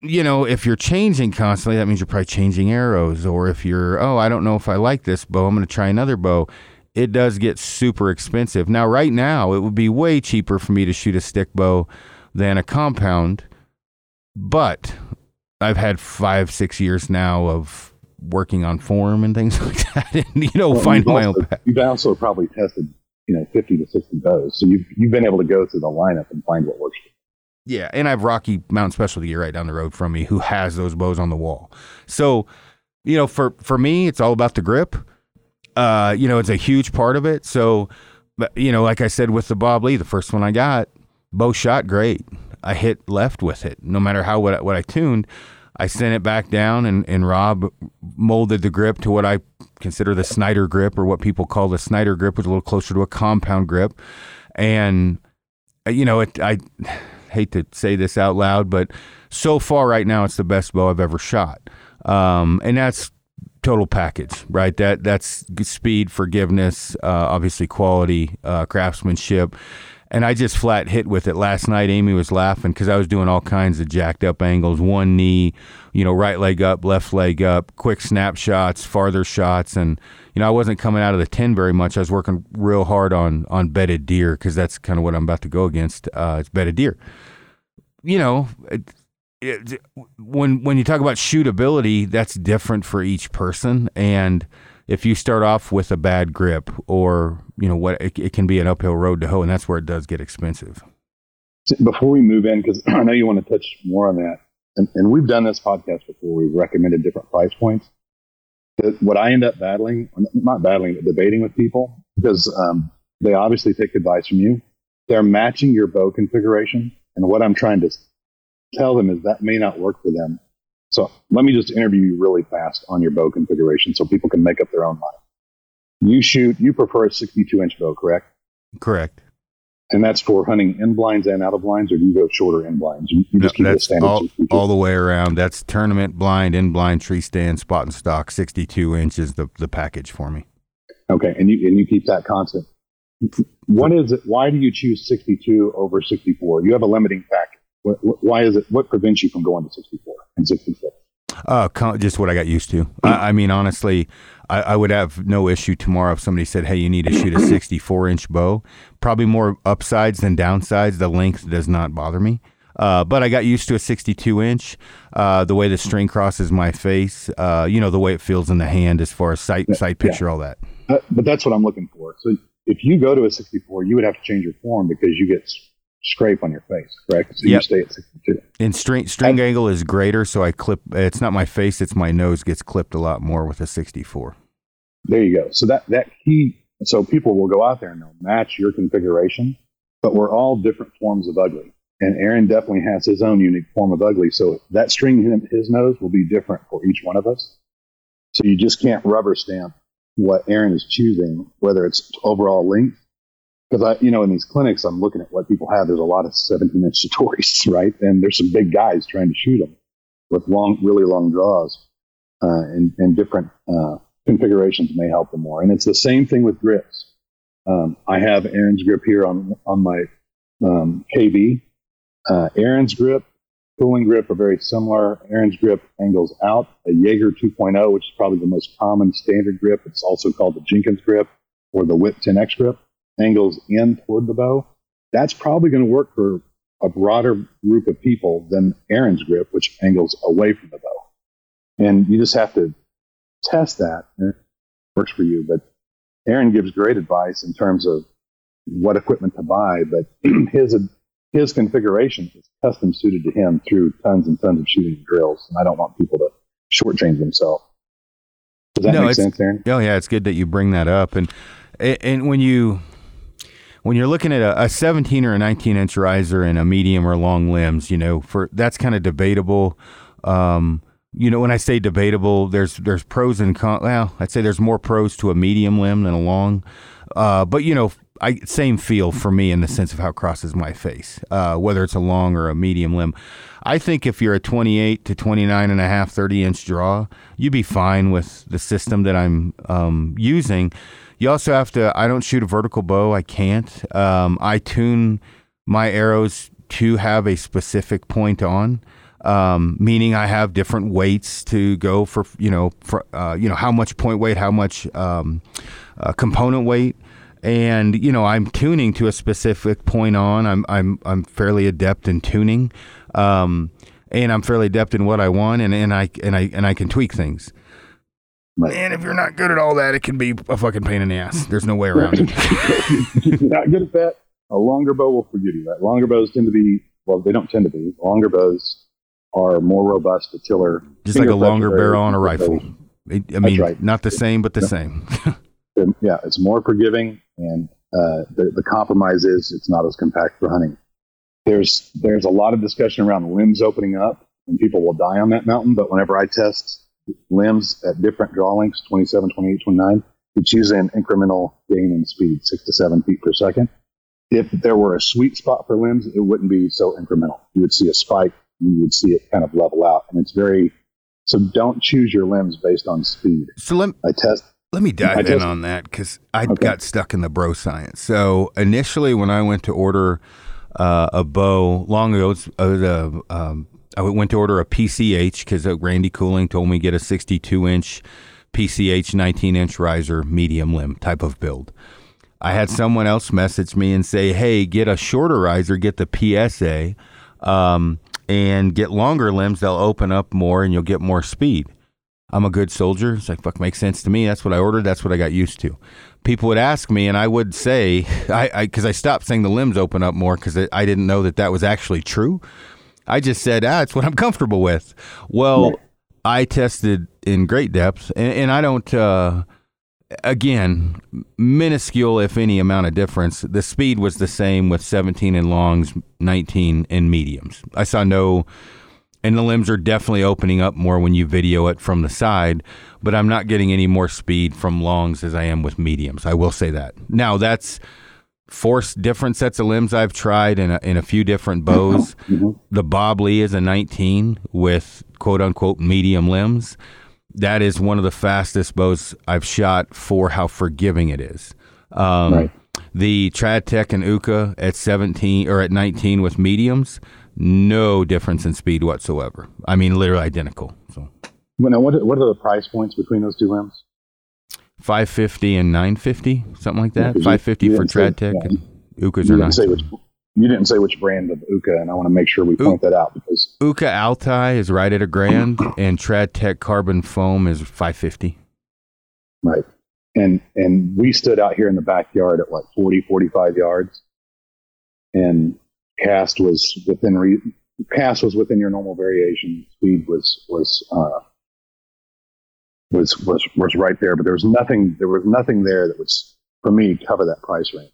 if you're changing constantly, that means you're probably changing arrows. Or if you're, I don't know if I like this bow, I'm going to try another bow. It does get super expensive. Now, right now, it would be way cheaper for me to shoot a stick bow than a compound. But I've had 5-6 years now of working on form and things like that, and finding my own path. You've also probably tested, 50 to 60 bows, so you've been able to go through the lineup and find what works. Yeah, and I have Rocky Mountain Specialty Gear right down the road from me, who has those bows on the wall. So, for me, it's all about the grip. It's a huge part of it. So, like I said with the Bob Lee, the first one I got, bow shot great. I hit left with it. No matter how what I tuned, I sent it back down, and Rob molded the grip to what I consider the Snyder grip, or what people call the Snyder grip, which is a little closer to a compound grip. And, I hate to say this out loud, but so far right now, it's the best bow I've ever shot. And that's total package, right? That's speed, forgiveness, obviously quality, craftsmanship. And I just flat hit with it last night. Amy was laughing because I was doing all kinds of jacked up angles, one knee, right leg up, left leg up, quick snapshots, farther shots. And, I wasn't coming out of the 10 very much. I was working real hard on bedded deer, because that's kind of what I'm about to go against. It's bedded deer. When you talk about shootability, that's different for each person. And if you start off with a bad grip, or it can be an uphill road to hoe, and that's where it does get expensive. Before we move in, because I know you want to touch more on that, and we've done this podcast before. We've recommended different price points. What I end up debating with people, because they obviously take advice from you. They're matching your bow configuration, and what I'm trying to tell them is that may not work for them. So let me just interview you really fast on your bow configuration so people can make up their own mind. You prefer a 62-inch bow, correct? Correct. And that's for hunting in blinds and out of blinds, or do you go shorter in blinds? You just keep it standard all the way around. That's tournament, blind, in blind, tree stand, spot and stock. 62 inch is the package for me. Okay, and you keep that constant. What is it? Why do you choose 62 over 64? You have a limiting factor. Why is it? What prevents you from going to 64 and 66? Just what I got used to. I mean, honestly, I would have no issue tomorrow if somebody said, "Hey, you need to shoot a 64-inch bow." Probably more upsides than downsides. The length does not bother me. But I got used to a 62-inch. The way the string crosses my face, the way it feels in the hand as far as sight picture, all that. But that's what I'm looking for. So if you go to a 64, you would have to change your form because you get scrape on your face, correct? So yep. You stay at 62. And string angle is greater, so I clip. It's not my face; it's my nose gets clipped a lot more with a 64. There you go. So that key. So people will go out there and they'll match your configuration, but we're all different forms of ugly. And Aaron definitely has his own unique form of ugly. So that string in his nose will be different for each one of us. So you just can't rubber stamp what Aaron is choosing, whether it's overall length. Because, in these clinics, I'm looking at what people have. There's a lot of 17-inch Satoris, right? And there's some big guys trying to shoot them with long, really long draws. And different configurations may help them more. And it's the same thing with grips. I have Aaron's grip here on my KV. Aaron's grip, Cooling grip are very similar. Aaron's grip angles out. A Jaeger 2.0, which is probably the most common standard grip. It's also called the Jenkins grip or the Whip 10X grip. Angles in toward the bow. That's probably going to work for a broader group of people than Aaron's grip, which angles away from the bow. And you just have to test that, and it works for you. But Aaron gives great advice in terms of what equipment to buy, but his configuration is custom suited to him through tons and tons of shooting drills. And I don't want people to shortchange themselves. Does that make sense, Aaron? Oh yeah, it's good that you bring that up. And when you're looking at a 17 or a 19 inch riser and a medium or long limbs, that's kind of debatable. When I say debatable, there's pros and cons. Well, I'd say there's more pros to a medium limb than a long. But same feel for me in the sense of how it crosses my face, whether it's a long or a medium limb. I think if you're a 28 to 29 and a half, 30 inch draw, you'd be fine with the system that I'm using. You also have to, I don't shoot a vertical bow. I can't. I tune my arrows to have a specific point on, meaning I have different weights to go for how much point weight, how much component weight. And I'm tuning to a specific point on. I'm fairly adept in tuning, and I'm fairly adept in what I want, and I can tweak things. Right. And if you're not good at all that, it can be a fucking pain in the ass. There's no way around it. If you're not good at that, a longer bow will forgive you. That longer bows longer bows are more robust to tiller. Just like a longer barrel on a rifle. I mean, right. Not the same, but the same. Yeah, it's more forgiving, and the compromise is it's not as compact for hunting. There's a lot of discussion around limbs opening up, and people will die on that mountain, but whenever I test limbs at different draw lengths, 27, 28, 29, it's usually an incremental gain in speed, 6 to 7 feet per second. If there were a sweet spot for limbs, it wouldn't be so incremental. You would see a spike, you would see it kind of level out, and it's very... So don't choose your limbs based on speed. So Let me dive in on that because I got stuck in the bro science. So initially when I went to order a bow long ago, I went to order a PCH because Randy Cooling told me get a 62-inch PCH 19-inch riser medium limb type of build. I had someone else message me and say, hey, get a shorter riser, get the PSA and get longer limbs. They'll open up more and you'll get more speed. I'm a good soldier. It's like, fuck, makes sense to me. That's what I ordered. That's what I got used to. People would ask me, and I would say, because I stopped saying the limbs open up more because I didn't know that was actually true. I just said, it's what I'm comfortable with. Well, yeah. I tested in great depth, and I don't, again, minuscule, if any, amount of difference. The speed was the same with 17 in longs, 19 in mediums. I saw no... And the limbs are definitely opening up more when you video it from the side, but I'm not getting any more speed from longs as I am with mediums. I will say that. Now, that's four different sets of limbs I've tried in a few different bows. Mm-hmm. The Bob Lee is a 19 with quote-unquote medium limbs. That is one of the fastest bows I've shot for how forgiving it is. Right. The TradTech and Uukha at 17 or at 19 with mediums, no difference in speed whatsoever. I mean, literally identical. So, now, what are the price points between those two limbs? $550 and $950, something like that. $550 for TradTech and Uukha's are not. You didn't say which brand of Uukha, and I want to make sure we point that out because Uukha Altai is right at $1,000, and TradTech carbon foam is $550. Right, and we stood out here in the backyard at 45 yards, and. Cast was within your normal variation. Speed was right there, but there was nothing there that was for me cover that price range.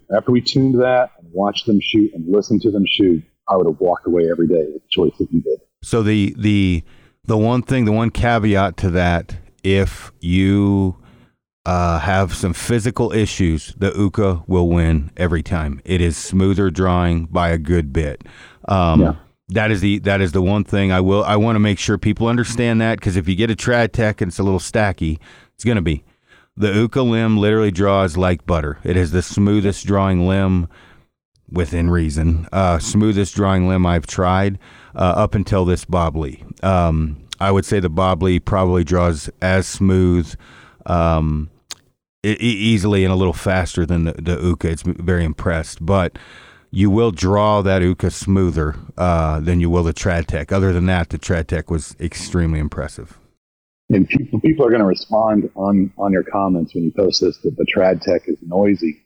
After we tuned that and watched them shoot and listened to them shoot, I would have walked away every day with the choice that you did. So the one caveat to that, if you have some physical issues, the Uukha will win every time. It is smoother drawing by a good bit. Yeah. That is the one thing I want to make sure people understand that, because if you get a TradTech and it's a little stacky, it's going to be. The Uukha limb literally draws like butter. It is the smoothest drawing limb within reason. Smoothest drawing limb I've tried up until this Bob Lee. I would say the Bob Lee probably draws as smooth easily and a little faster than the Uukha. It's very impressed, but you will draw that Uukha smoother than you will the TradTech. Other than that, the TradTech was extremely impressive. And people are going to respond on your comments when you post this that the TradTech is noisy.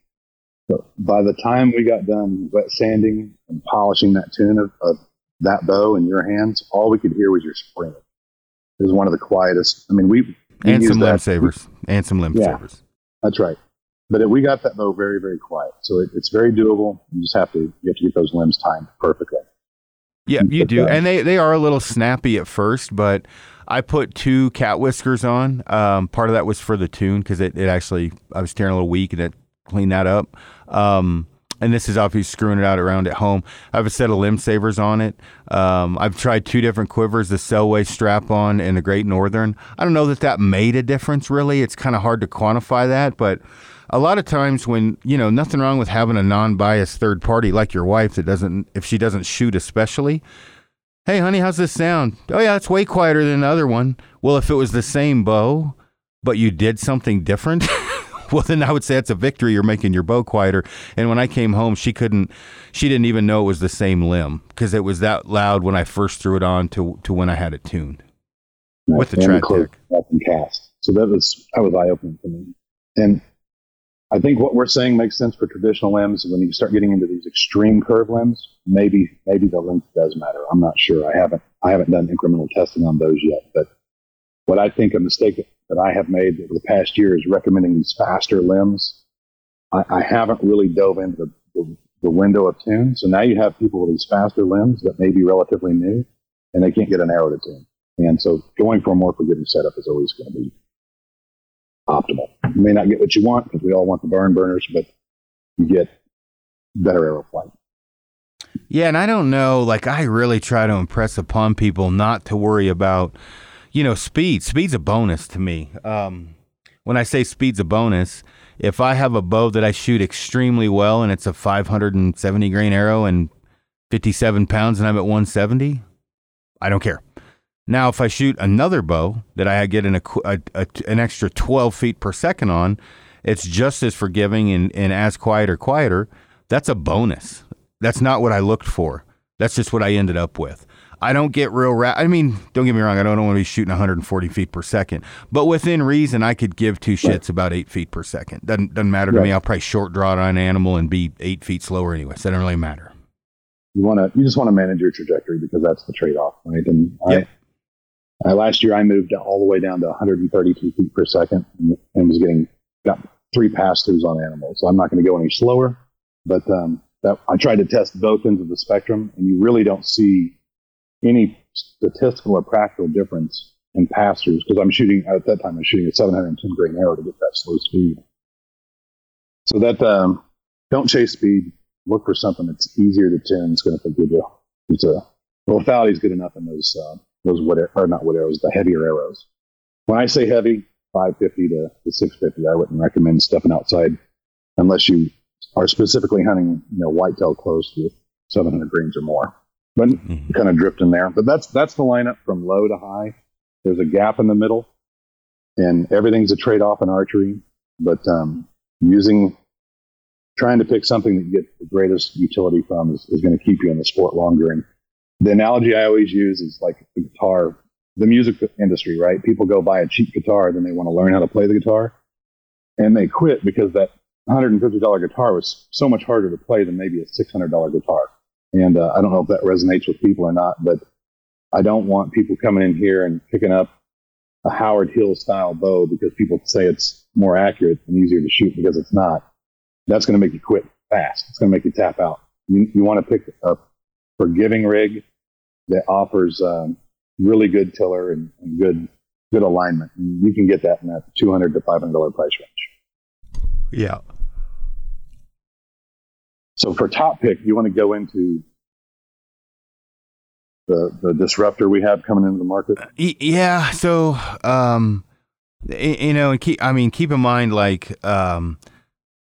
But by the time we got done wet sanding and polishing that tune of that bow in your hands, all we could hear was your spring. It was one of the quietest. I mean, we and some limb savers. Savers. That's right. But we got that bow very, very quiet. So it's very doable. You just have to get those limbs timed perfectly. Yeah, you do. And they are a little snappy at first, but I put two cat whiskers on. Part of that was for the tune because it actually, I was tearing a little weak and it cleaned that up. And this is obviously screwing it out around at home. I have a set of limb savers on it. I've tried two different quivers, the Selway strap-on and the Great Northern. I don't know that made a difference, really. It's kind of hard to quantify that, but a lot of times when, nothing wrong with having a non-biased third party like your wife if she doesn't shoot especially. Hey, honey, how's this sound? Oh, yeah, it's way quieter than the other one. Well, if it was the same bow, but you did something different... Well, then I would say that's a victory. You're making your bow quieter. And when I came home, she didn't even know it was the same limb because it was that loud when I first threw it on to when I had it tuned. Nice. With the TradTech. So that was eye-opening for me. And I think what we're saying makes sense for traditional limbs. When you start getting into these extreme curve limbs, maybe the length does matter. I'm not sure. I haven't done incremental testing on those yet, but what I think a mistake that I have made over the past year is recommending these faster limbs. I haven't really dove into the window of tune. So now you have people with these faster limbs that may be relatively new, and they can't get an arrow to tune. And so going for a more forgiving setup is always going to be optimal. You may not get what you want, because we all want the burners, but you get better arrow flight. Yeah, and I don't know, I really try to impress upon people not to worry about speed. Speed's a bonus to me. When I say speed's a bonus, if I have a bow that I shoot extremely well and it's a 570 grain arrow and 57 pounds and I'm at 170, I don't care. Now, if I shoot another bow that I get an extra 12 feet per second on, it's just as forgiving and as quiet or quieter. That's a bonus. That's not what I looked for. That's just what I ended up with. I don't get real don't get me wrong. I don't want to be shooting 140 feet per second, but within reason, I could give two shits about 8 feet per second. Doesn't matter to me. I'll probably short draw it on an animal and be 8 feet slower anyway. So it doesn't really matter. You just want to manage your trajectory because that's the trade-off, right? And last year I moved all the way down to 132 feet per second and was got three pass-throughs on animals. So I'm not going to go any slower, but I tried to test both ends of the spectrum, and you really don't see any statistical or practical difference in pass-throughs, because at that time I was shooting a 710 grain arrow to get that slow speed. So don't chase speed. Look for something that's easier to tune. It's going to forgive you. The lethality is good enough in the heavier arrows. When I say heavy, 550 to 650, I wouldn't recommend stepping outside unless you are specifically hunting, whitetail close with 700 grains or more. But kind of drift in there. But that's the lineup from low to high. There's a gap in the middle, and everything's a trade-off in archery. But trying to pick something that you get the greatest utility from is going to keep you in the sport longer. And the analogy I always use is like the guitar, the music industry, right? People go buy a cheap guitar, then they want to learn how to play the guitar, and they quit because that $150 guitar was so much harder to play than maybe a $600 guitar. And I don't know if that resonates with people or not, but I don't want people coming in here and picking up a Howard Hill-style bow because people say it's more accurate and easier to shoot, because it's not. That's going to make you quit fast. It's going to make you tap out. You want to pick a forgiving rig that offers really good tiller and good alignment. And you can get that in that $200 to $500 price range. Yeah. So for top pick, you want to go into the disruptor we have coming into the market? Yeah. So, keep in mind,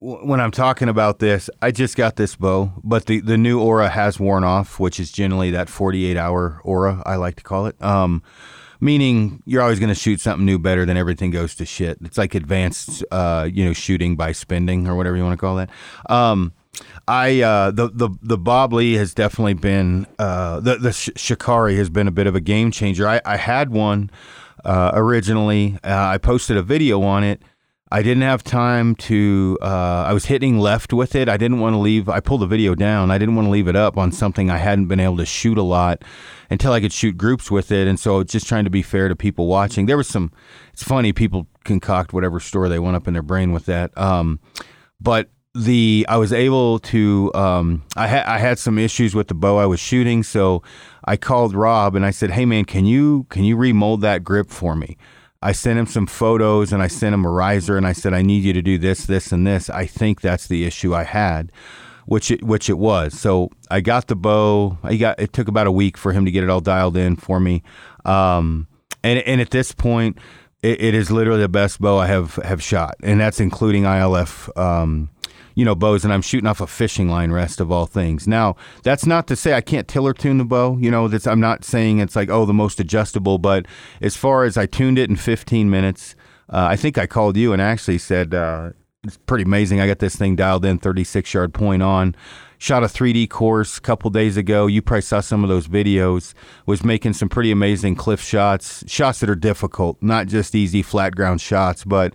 when I'm talking about this, I just got this bow, but the new aura has worn off, which is generally that 48-hour aura, I like to call it. Meaning you're always going to shoot something new better than everything goes to shit. It's like advanced, shooting by spending or whatever you want to call that. The Bob Lee has definitely been Shikari has been a bit of a game changer. I had one originally. I posted a video on it. I didn't have time to, I was hitting left with it. I didn't want to leave. I pulled the video down. I didn't want to leave it up on something I hadn't been able to shoot a lot until I could shoot groups with it. And so just trying to be fair to people watching. There was some, it's funny, people concoct whatever story they want up in their brain with that. But the, I was able to, I had some issues with the bow I was shooting. So I called Rob and I said, hey man, can you remold that grip for me? I sent him some photos and I sent him a riser and I said, I need you to do this, this, and this. I think that's the issue I had, which it was. So I got the bow. It took about a week for him to get it all dialed in for me. And at this point, it is literally the best bow I have shot. And that's including ILF, bows, and I'm shooting off a fishing line rest of all things. Now, that's not to say I can't tiller tune the bow. I'm not saying it's like, the most adjustable, but as far as I tuned it in 15 minutes, I think I called you and actually said, it's pretty amazing. I got this thing dialed in 36-yard point on. Shot a 3D course a couple days ago. You probably saw some of those videos. Was making some pretty amazing cliff shots that are difficult, not just easy flat ground shots, but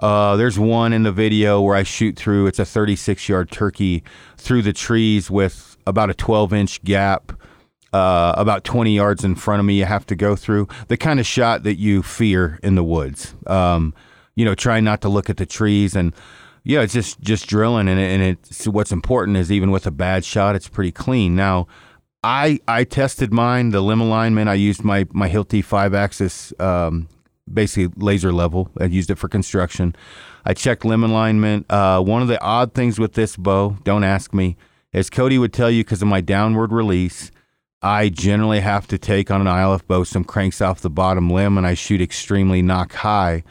there's one in the video where I shoot through, it's a 36-yard turkey through the trees with about a 12-inch gap, about 20 yards in front of me you have to go through. The kind of shot that you fear in the woods. Trying not to look at the trees and, it's just drilling. And it's what's important is even with a bad shot, it's pretty clean. Now, I tested mine, the limb alignment. I used my Hilti 5-axis basically laser level. I used it for construction. I checked limb alignment. One of the odd things with this bow, don't ask me, as Cody would tell you, because of my downward release, I generally have to take on an ILF bow some cranks off the bottom limb, and I shoot extremely knock high.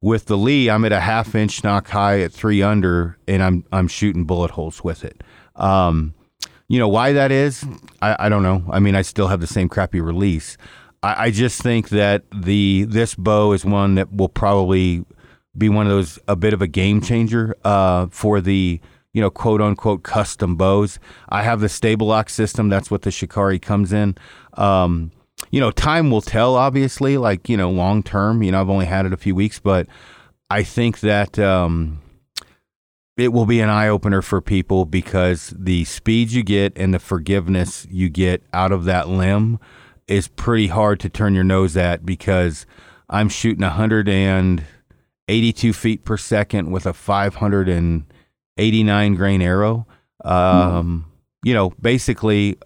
With the Lee, I'm at a half-inch knock high at 3 under, and I'm shooting bullet holes with it. Why that is, I don't know. I mean, I still have the same crappy release. I just think that this bow is one that will probably be one of those, a bit of a game changer for the, quote unquote custom bows. I have the stable lock system. That's what the Shikari comes in. Time will tell, obviously, long term, I've only had it a few weeks, but I think that it will be an eye opener for people because the speed you get and the forgiveness you get out of that limb is pretty hard to turn your nose at, because I'm shooting 182 feet per second with a 589 grain arrow, basically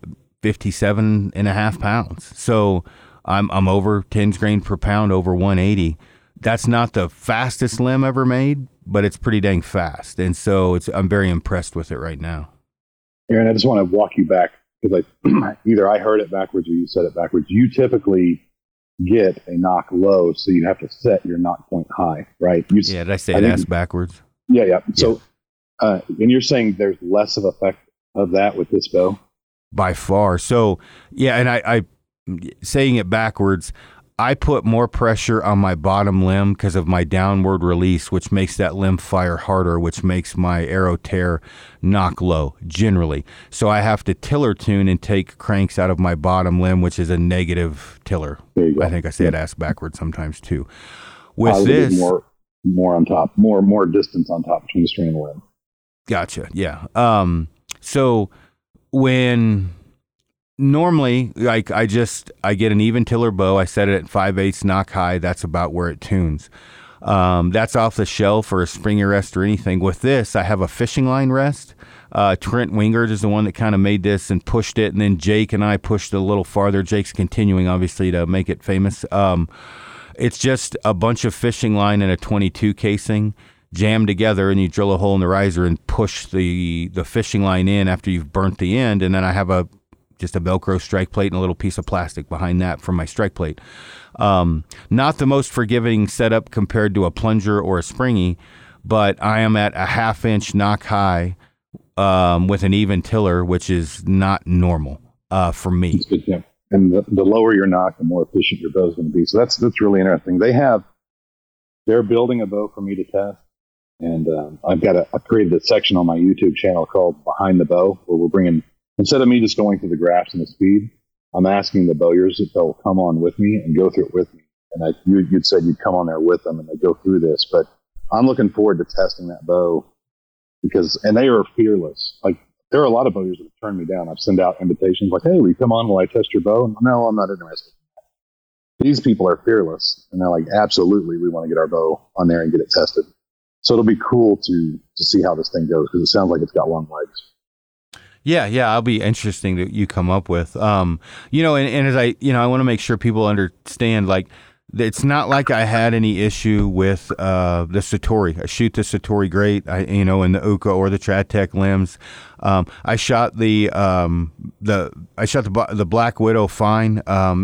57.5 pounds. So I'm over 10 grain per pound over 180. That's not the fastest limb ever made, but it's pretty dang fast. And so I'm very impressed with it right now. Aaron, I just want to walk you back. Because either I heard it backwards or you said it backwards. You typically get a knock low, so you have to set your knock point high, right? Did I say that's backwards? Yeah. So, and you're saying there's less of effect of that with this bow? By far. So, yeah, and I saying it backwards, I put more pressure on my bottom limb because of my downward release, which makes that limb fire harder, which makes my arrow tear knock low generally. So I have to tiller tune and take cranks out of my bottom limb, which is a negative tiller. I think I say it ass backwards sometimes too. With this, more on top, more distance on top between the string and the limb. Gotcha. Yeah. So when. Normally, I get an even tiller bow. I set it at 5/8 knock high. That's about where it tunes. That's off the shelf or a springer rest or anything. With this, I have a fishing line rest. Trent Wingard is the one that kind of made this and pushed it, and then Jake and I pushed it a little farther. Jake's continuing, obviously, to make it famous. It's just a bunch of fishing line and a 22 casing jammed together, and you drill a hole in the riser and push the fishing line in after you've burnt the end, and then I have just a Velcro strike plate and a little piece of plastic behind that for my strike plate. Not the most forgiving setup compared to a plunger or a springy, but I am at a 1/2 inch knock high with an even tiller, which is not normal for me. That's good, yeah. And the lower your knock, the more efficient your bow is going to be. So that's really interesting. They're building a bow for me to test. And I've created a section on my YouTube channel called Behind the Bow, where we're bringing, instead of me just going through the graphs and the speed, I'm asking the bowyers if they'll come on with me and go through it with me. And you'd said you'd come on there with them and they go through this, but I'm looking forward to testing that bow because, and they are fearless. Like, there are a lot of bowyers that have turned me down. I've sent out invitations like, hey, will you come on while I test your bow? And, no, I'm not interested. These people are fearless, and they're like, absolutely, we want to get our bow on there and get it tested. So it'll be cool to see how this thing goes because it sounds like it's got long legs. Yeah, I'll be interesting that you come up with. And as I want to make sure people understand, like, it's not like I had any issue with the Satori. I shoot the Satori great, in the Uukha or the TradTech limbs. I shot the Black Widow fine.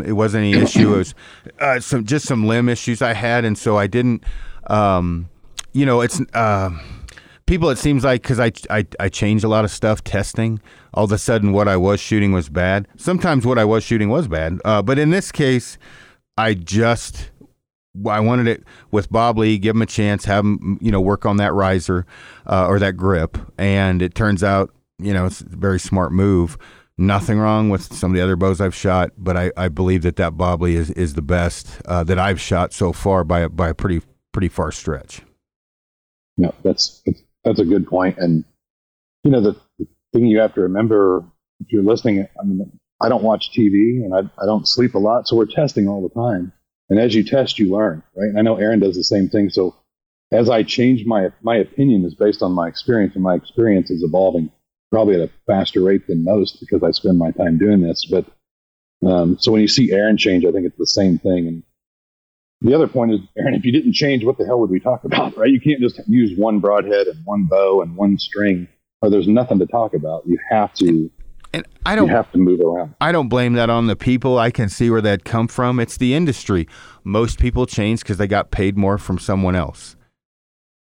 It wasn't any issue. It was some limb issues I had, and so I didn't. It's. People, it seems like, because I changed a lot of stuff testing, all of a sudden what I was shooting was bad. Sometimes what I was shooting was bad. But in this case, I wanted it with Bob Lee, give him a chance, have him, work on that riser or that grip. And it turns out, it's a very smart move. Nothing wrong with some of the other bows I've shot, but I believe that Bob Lee is the best that I've shot so far by a pretty far stretch. No, that's a good point. And, the thing you have to remember, if you're listening, I mean, I don't watch TV and I don't sleep a lot. So we're testing all the time. And as you test, you learn, right? And I know Aaron does the same thing. So as I change, my opinion is based on my experience, and my experience is evolving probably at a faster rate than most because I spend my time doing this. But so when you see Aaron change, I think it's the same thing. And the other point is, Aaron, if you didn't change, what the hell would we talk about, right? You can't just use one broadhead and one bow and one string, or there's nothing to talk about. You have to, and you have to move around. I don't blame that on the people. I can see where that come from. It's the industry. Most people change because they got paid more from someone else.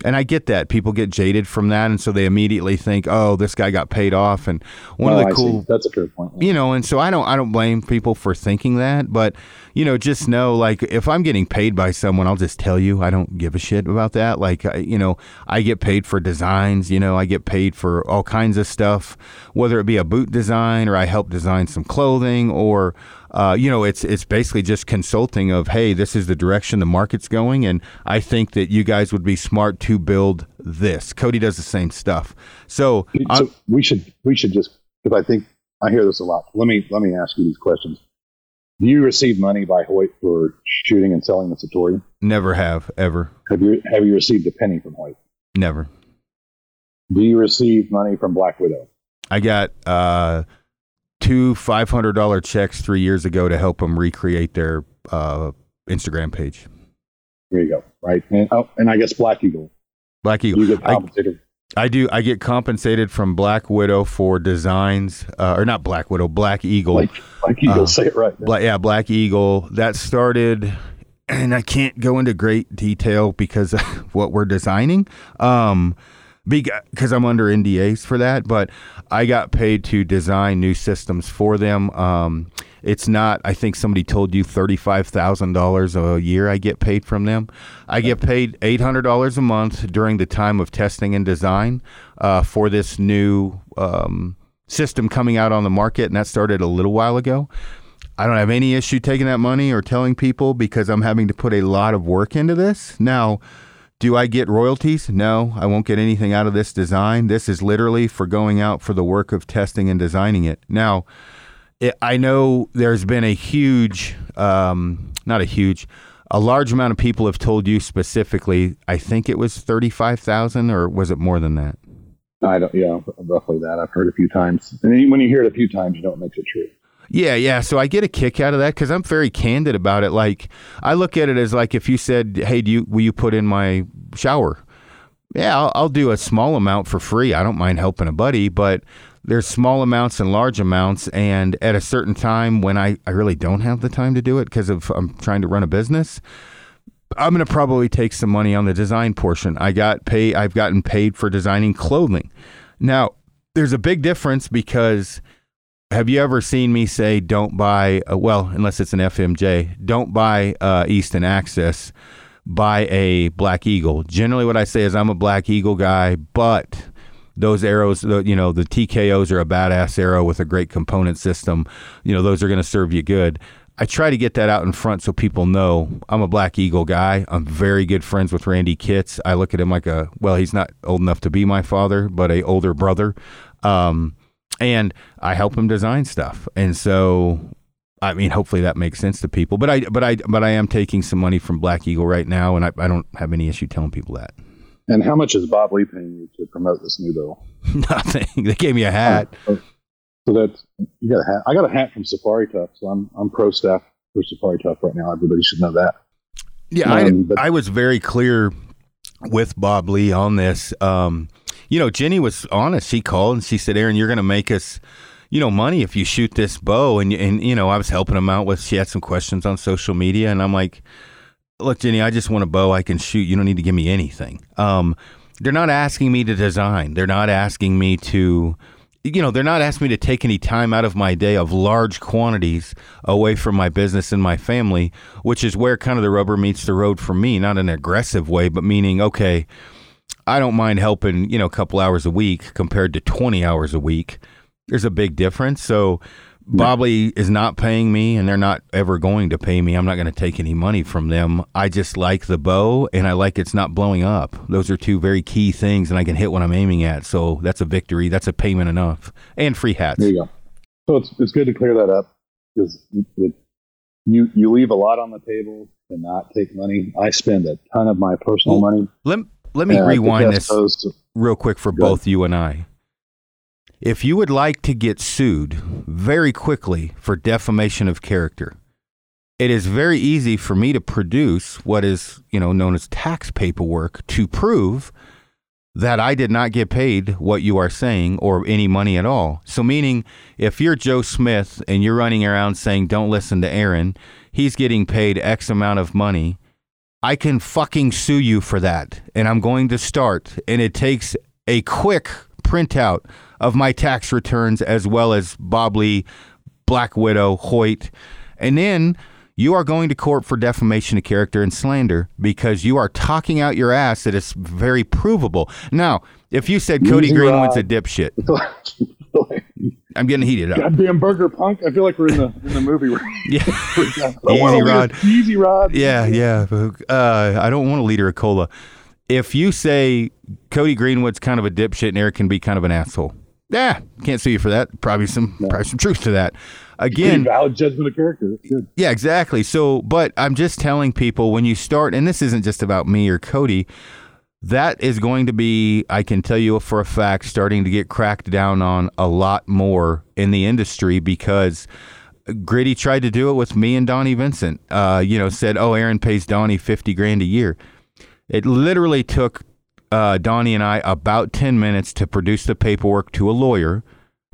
And I get that. People get jaded from that, and so they immediately think, "Oh, this guy got paid off." And one of the cool—that's a fair point. Yeah. And so I don't blame people for thinking that, but just know, like, if I'm getting paid by someone, I'll just tell you, I don't give a shit about that. Like, I get paid for designs. I get paid for all kinds of stuff, whether it be a boot design or I help design some clothing or. It's basically just consulting of, hey, this is the direction the market's going, and I think that you guys would be smart to build this. Cody does the same stuff, so we should just, because I think I hear this a lot. Let me ask you these questions. Do you receive money by Hoyt for shooting and selling the Satori? Never have ever. Have you received a penny from Hoyt? Never. Do you receive money from Black Widow? I got. Two $500 checks 3 years ago to help them recreate their Instagram page. There you go. Right. And I guess Black Eagle. You get compensated. I do. I get compensated from Black Widow for designs, or not Black Widow, Black Eagle. Black Eagle, say it right. Black Eagle. That started, and I can't go into great detail because of what we're designing. Because I'm under NDAs for that, but I got paid to design new systems for them. It's not, I think somebody told you $35,000 a year I get paid from them. I get paid $800 a month during the time of testing and design for this new system coming out on the market, and that started a little while ago. I don't have any issue taking that money or telling people because I'm having to put a lot of work into this. Now, do I get royalties? No, I won't get anything out of this design. This is literally for going out for the work of testing and designing it. Now, I know there's been a huge, a large amount of people have told you specifically, I think it was 35,000, or was it more than that? Roughly that. I've heard a few times. And when you hear it a few times, you know it makes it true. Yeah. So I get a kick out of that because I'm very candid about it. Like, I look at it as like if you said, hey, will you put in my shower? Yeah, I'll do a small amount for free. I don't mind helping a buddy, but there's small amounts and large amounts. And at a certain time when I really don't have the time to do it because I'm trying to run a business, I'm going to probably take some money on the design portion. I've gotten paid for designing clothing. Now, there's a big difference because... Have you ever seen me say, don't buy, unless it's an FMJ, don't buy Easton Access, buy a Black Eagle. Generally what I say is I'm a Black Eagle guy, but those arrows, the TKOs are a badass arrow with a great component system. Those are going to serve you good. I try to get that out in front so people know I'm a Black Eagle guy. I'm very good friends with Randy Kitts. I look at him like a, well, he's not old enough to be my father, but a older brother. And I help him design stuff. And so, I mean, hopefully that makes sense to people, but I am taking some money from Black Eagle right now. And I don't have any issue telling people that. And how much is Bob Lee paying you to promote this new bill? Nothing. They gave me a hat. So that's, you got a hat. I got a hat from Safari Tuff, so I'm pro staff for Safari Tuff right now. Everybody should know that. Yeah, I was very clear with Bob Lee on this. You know, Jenny was honest. She called and she said, "Aaron, you're going to make us, you know, money if you shoot this bow." And you know, I was helping him out with. She had some questions on social media, and I'm like, "Look, Jenny, I just want a bow I can shoot. You don't need to give me anything." They're not asking me to design. They're not asking me to. You know, they're not asking me to take any time out of my day of large quantities away from my business and my family, which is where kind of the rubber meets the road for me, not in an aggressive way, but meaning, okay, I don't mind helping, you know, a couple hours a week compared to 20 hours a week. There's a big difference. So Bob Lee is not paying me, and they're not ever going to pay me. I'm not going to take any money from them. I just like the bow, and I like it's not blowing up. Those are two very key things, and I can hit what I'm aiming at. So that's a victory. That's a payment enough. And free hats. There you go. So it's good to clear that up, because you leave a lot on the table to not take money. I spend a ton of my personal money. Let me rewind this real quick for both you and I. If you would like to get sued very quickly for defamation of character, it is very easy for me to produce what is, you know, known as tax paperwork to prove that I did not get paid what you are saying or any money at all. So meaning if you're Joe Smith and you're running around saying, "Don't listen to Aaron, he's getting paid X amount of money," I can fucking sue you for that. And I'm going to start. And it takes a quick printout of my tax returns, as well as Bob Lee, Black Widow, Hoyt. And then you are going to court for defamation of character and slander, because you are talking out your ass that is very provable. Now, if you said Cody Greenwood's a dipshit, I'm getting heated up. Goddamn burger punk. I feel like we're in the movie. Yeah. Easy Rod. Yeah. I don't want a liter of cola. If you say Cody Greenwood's kind of a dipshit and Eric can be kind of an asshole, can't sue you for that. Probably some truth to that. Again, valid judgment of character. Yeah, exactly. So, but I'm just telling people, when you start, and this isn't just about me or Cody, that is going to be, I can tell you for a fact, starting to get cracked down on a lot more in the industry, because Gritty tried to do it with me and Donnie Vincent. You know, said, "Oh, Aaron pays Donnie $50,000 a year." It literally took Donnie and I about 10 minutes to produce the paperwork to a lawyer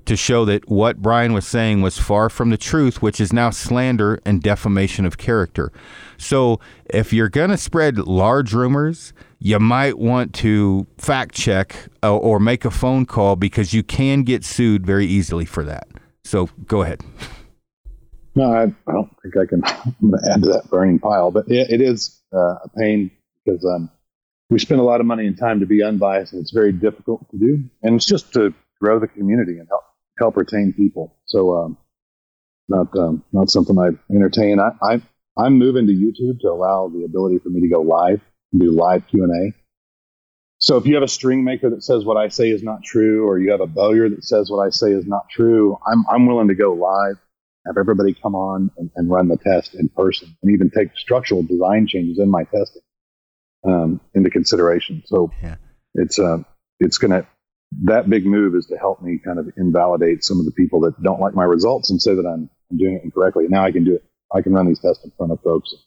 to show that what Brian was saying was far from the truth, which is now slander and defamation of character. So if you're going to spread large rumors, you might want to fact check or make a phone call, because you can get sued very easily for that. So go ahead. No, I don't think I can add to that burning pile, but it is a pain. Because we spend a lot of money and time to be unbiased, and it's very difficult to do. And it's just to grow the community and help retain people. So not something I entertain. I'm moving to YouTube to allow the ability for me to go live and do live Q&A. So if you have a string maker that says what I say is not true, or you have a bowyer that says what I say is not true, I'm willing to go live, have everybody come on and run the test in person, and even take structural design changes in my testing into consideration. So it's gonna, that big move is to help me kind of invalidate some of the people that don't like my results and say that I'm doing it incorrectly. Now I can do it. I can run these tests in front of folks and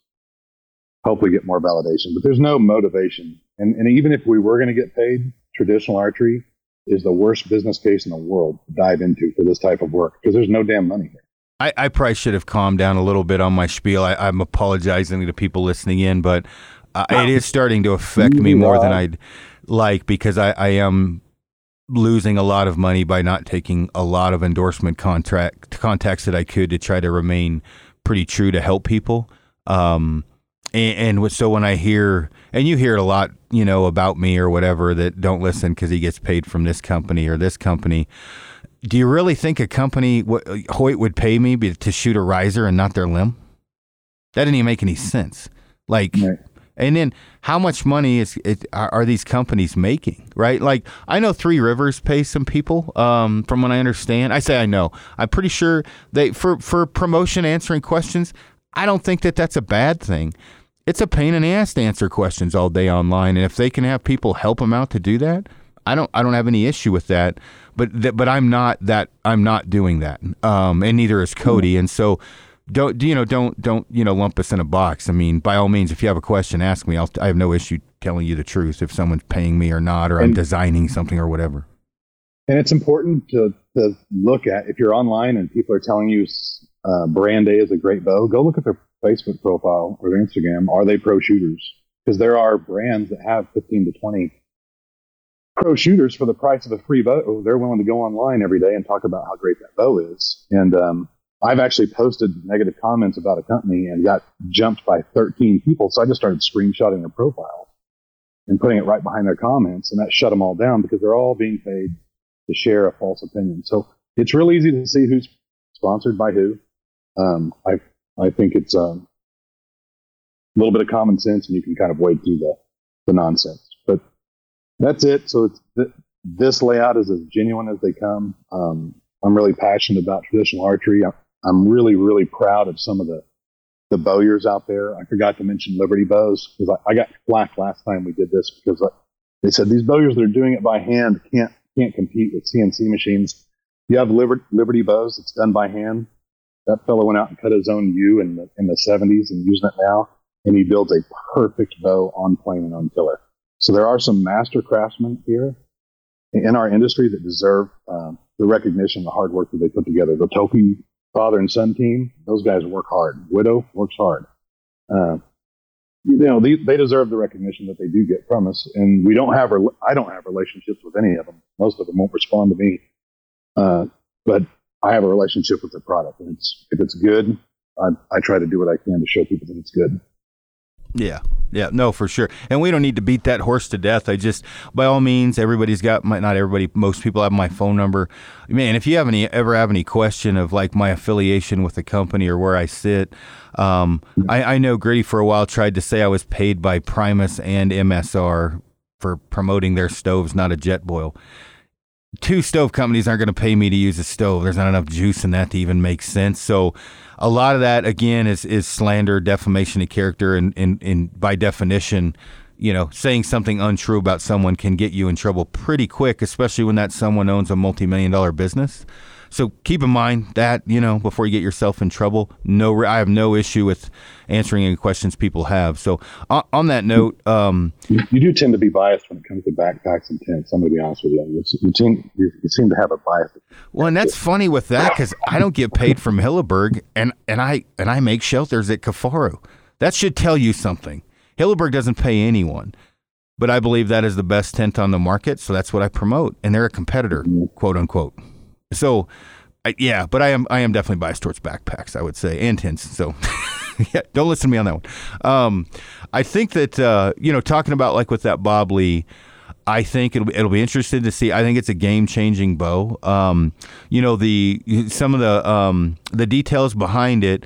hopefully get more validation. But there's no motivation. And even if we were going to get paid, traditional archery is the worst business case in the world to dive into for this type of work, because there's no damn money here. I probably should have calmed down a little bit on my spiel. I'm apologizing to people listening in, but it is starting to affect me more than I'd like, because I am losing a lot of money by not taking a lot of endorsement contacts that I could, to try to remain pretty true to help people. And so when I hear, and you hear it a lot, you know, about me or whatever, that don't listen because he gets paid from this company or this company. Do you really think a company, Hoyt, would pay me to shoot a riser and not their limb? That didn't even make any sense. Like, right. And then how much money are these companies making, right? Like, I know Three Rivers pays some people, from what I understand. I'm pretty sure they, for promotion answering questions, I don't think that that's a bad thing. It's a pain in the ass to answer questions all day online. And if they can have people help them out to do that, I don't have any issue with that. But I'm not doing that. And neither is Cody. And so don't lump us in a box. I mean, by all means, if you have a question, ask me. I have no issue telling you the truth if someone's paying me or not, or I'm designing something or whatever. And it's important to look at, if you're online and people are telling you brand A is a great bow, go look at their Facebook profile or their Instagram. Are they pro shooters? Because there are brands that have 15 to 20 pro shooters for the price of a free bow. They're willing to go online every day and talk about how great that bow is. And I've actually posted negative comments about a company and got jumped by 13 people. So I just started screenshotting their profile and putting it right behind their comments. And that shut them all down because they're all being paid to share a false opinion. So it's real easy to see who's sponsored by who. I think it's a little bit of common sense, and you can kind of wade through the nonsense. But that's it. So it's this layout is as genuine as they come. I'm really passionate about traditional archery. I'm really, really proud of some of the bowyers out there. I forgot to mention Liberty Bows, because I got flack last time we did this, because they said these bowyers that are doing it by hand can't compete with CNC machines. You have Liberty Bows that's done by hand. That fellow went out and cut his own U in the 70s and using it now, and he builds a perfect bow on plane and on tiller. So there are some master craftsmen here in our industry that deserve the recognition, the hard work that they put together. The Tolkien father and son team, those guys work hard. Widow works hard. They deserve the recognition that they do get from us, and I don't have relationships with any of them. Most of them won't respond to me, but I have a relationship with the product, and if it's good, I try to do what I can to show people that it's good. Yeah, no, for sure. And we don't need to beat that horse to death. By all means, most people have my phone number. Man, if you ever have any question of like my affiliation with the company or where I sit, I know Gritty for a while tried to say I was paid by Primus and MSR for promoting their stoves, not a jet boil. Two stove companies aren't going to pay me to use a stove. There's not enough juice in that to even make sense. So a lot of that, again, is slander, defamation of character, and by definition, saying something untrue about someone can get you in trouble pretty quick, especially when that someone owns a multi-million-dollar business. So keep in mind that, before you get yourself in trouble. No, I have no issue with answering any questions people have. So on that note, you do tend to be biased when it comes to backpacks and tents. I'm going to be honest with you. You seem to have a bias. Well, and that's funny with that, because I don't get paid from Hilleberg, and I make shelters at Kifaru. That should tell you something. Hilleberg doesn't pay anyone. But I believe that is the best tent on the market, so that's what I promote. And they're a competitor, quote unquote. So, but I am definitely biased towards backpacks, I would say, and tents. So, yeah, don't listen to me on that one. I think that talking about like with that Bob Lee, I think it'll be interesting to see. I think it's a game-changing bow. The details behind it.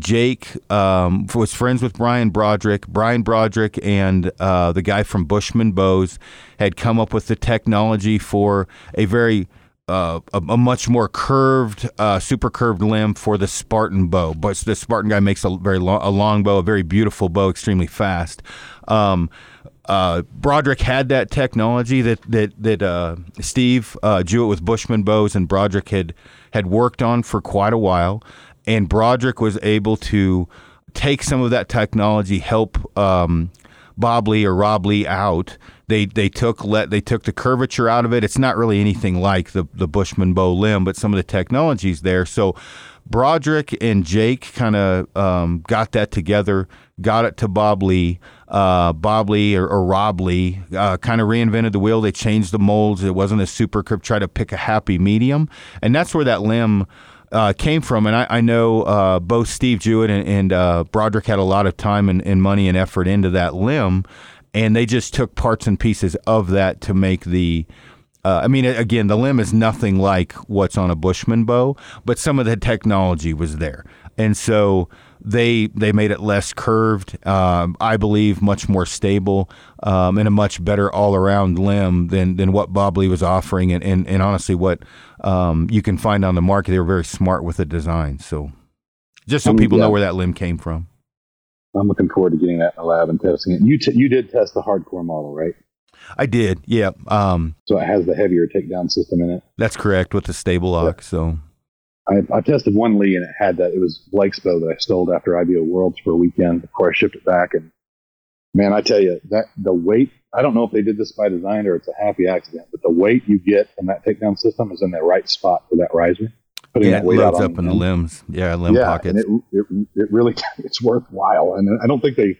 Jake was friends with Brian Broderick. Brian Broderick and the guy from Bushman Bows had come up with the technology for a very a much more curved, super curved limb for the Spartan bow. But the Spartan guy makes a very long bow, a very beautiful bow, extremely fast. Broderick had that technology that Steve Jewett with Bushman Bows and Broderick had worked on for quite a while, and Broderick was able to take some of that technology, help Bob Lee or Rob Lee out. They took the curvature out of it. It's not really anything like the Bushman bow limb, but some of the technology's there. So Broderick and Jake kind of got that together, got it to Bob Lee. Bob Lee or Rob Lee kind of reinvented the wheel. They changed the molds. It wasn't a super curve. Try to pick a happy medium, and that's where that limb came from. And I know both Steve Jewett and Broderick had a lot of time and money and effort into that limb, and they just took parts and pieces of that to make the again, the limb is nothing like what's on a Bushman bow, but some of the technology was there. And so They made it less curved, I believe much more stable, and a much better all-around limb than what Bob Lee was offering, and honestly what you can find on the market. They were very smart with the design. So just so people know where that limb came from. I'm looking forward to getting that in the lab and testing it. You did test the hardcore model, right? I did, yeah. So it has the heavier takedown system in it? That's correct, with the stable lock, yeah. So... I tested one Lee and it had that. It was Blake's bow that I stole after IBO Worlds for a weekend before I shipped it back. And man, I tell you, that the weight, I don't know if they did this by design or it's a happy accident, but the weight you get from that takedown system is in the right spot for that riser. Putting that weight out on up in the limbs. Yeah, limb pockets. And it really, it's worthwhile. And I don't think I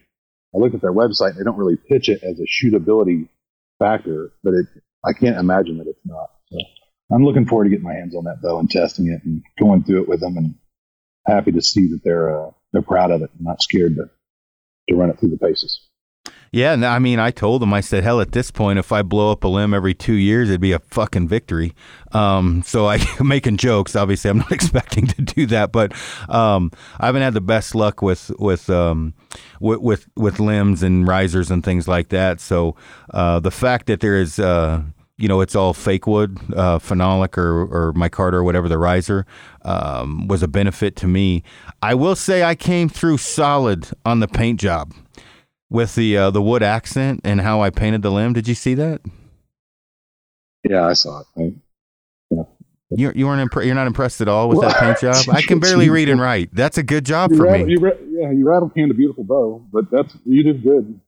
looked at their website and they don't really pitch it as a shootability factor, but I can't imagine that it's not. So I'm looking forward to getting my hands on that bow and testing it and going through it with them, and happy to see that they're proud of it and not scared to run it through the paces. Yeah, I mean, I told them, I said, hell, at this point, if I blow up a limb every 2 years, it'd be a fucking victory. So I'm making jokes. Obviously, I'm not expecting to do that, but I haven't had the best luck with limbs and risers and things like that. So the fact that there is... it's all fake wood, phenolic or micarta or whatever, the riser, was a benefit to me. I will say I came through solid on the paint job with the wood accent and how I painted the limb. Did you see that? Yeah, I saw it. Yeah. You weren't you're not impressed at all with that paint job? I can barely read and write. That's a good job for me. You rattled hand a beautiful bow, but you did good.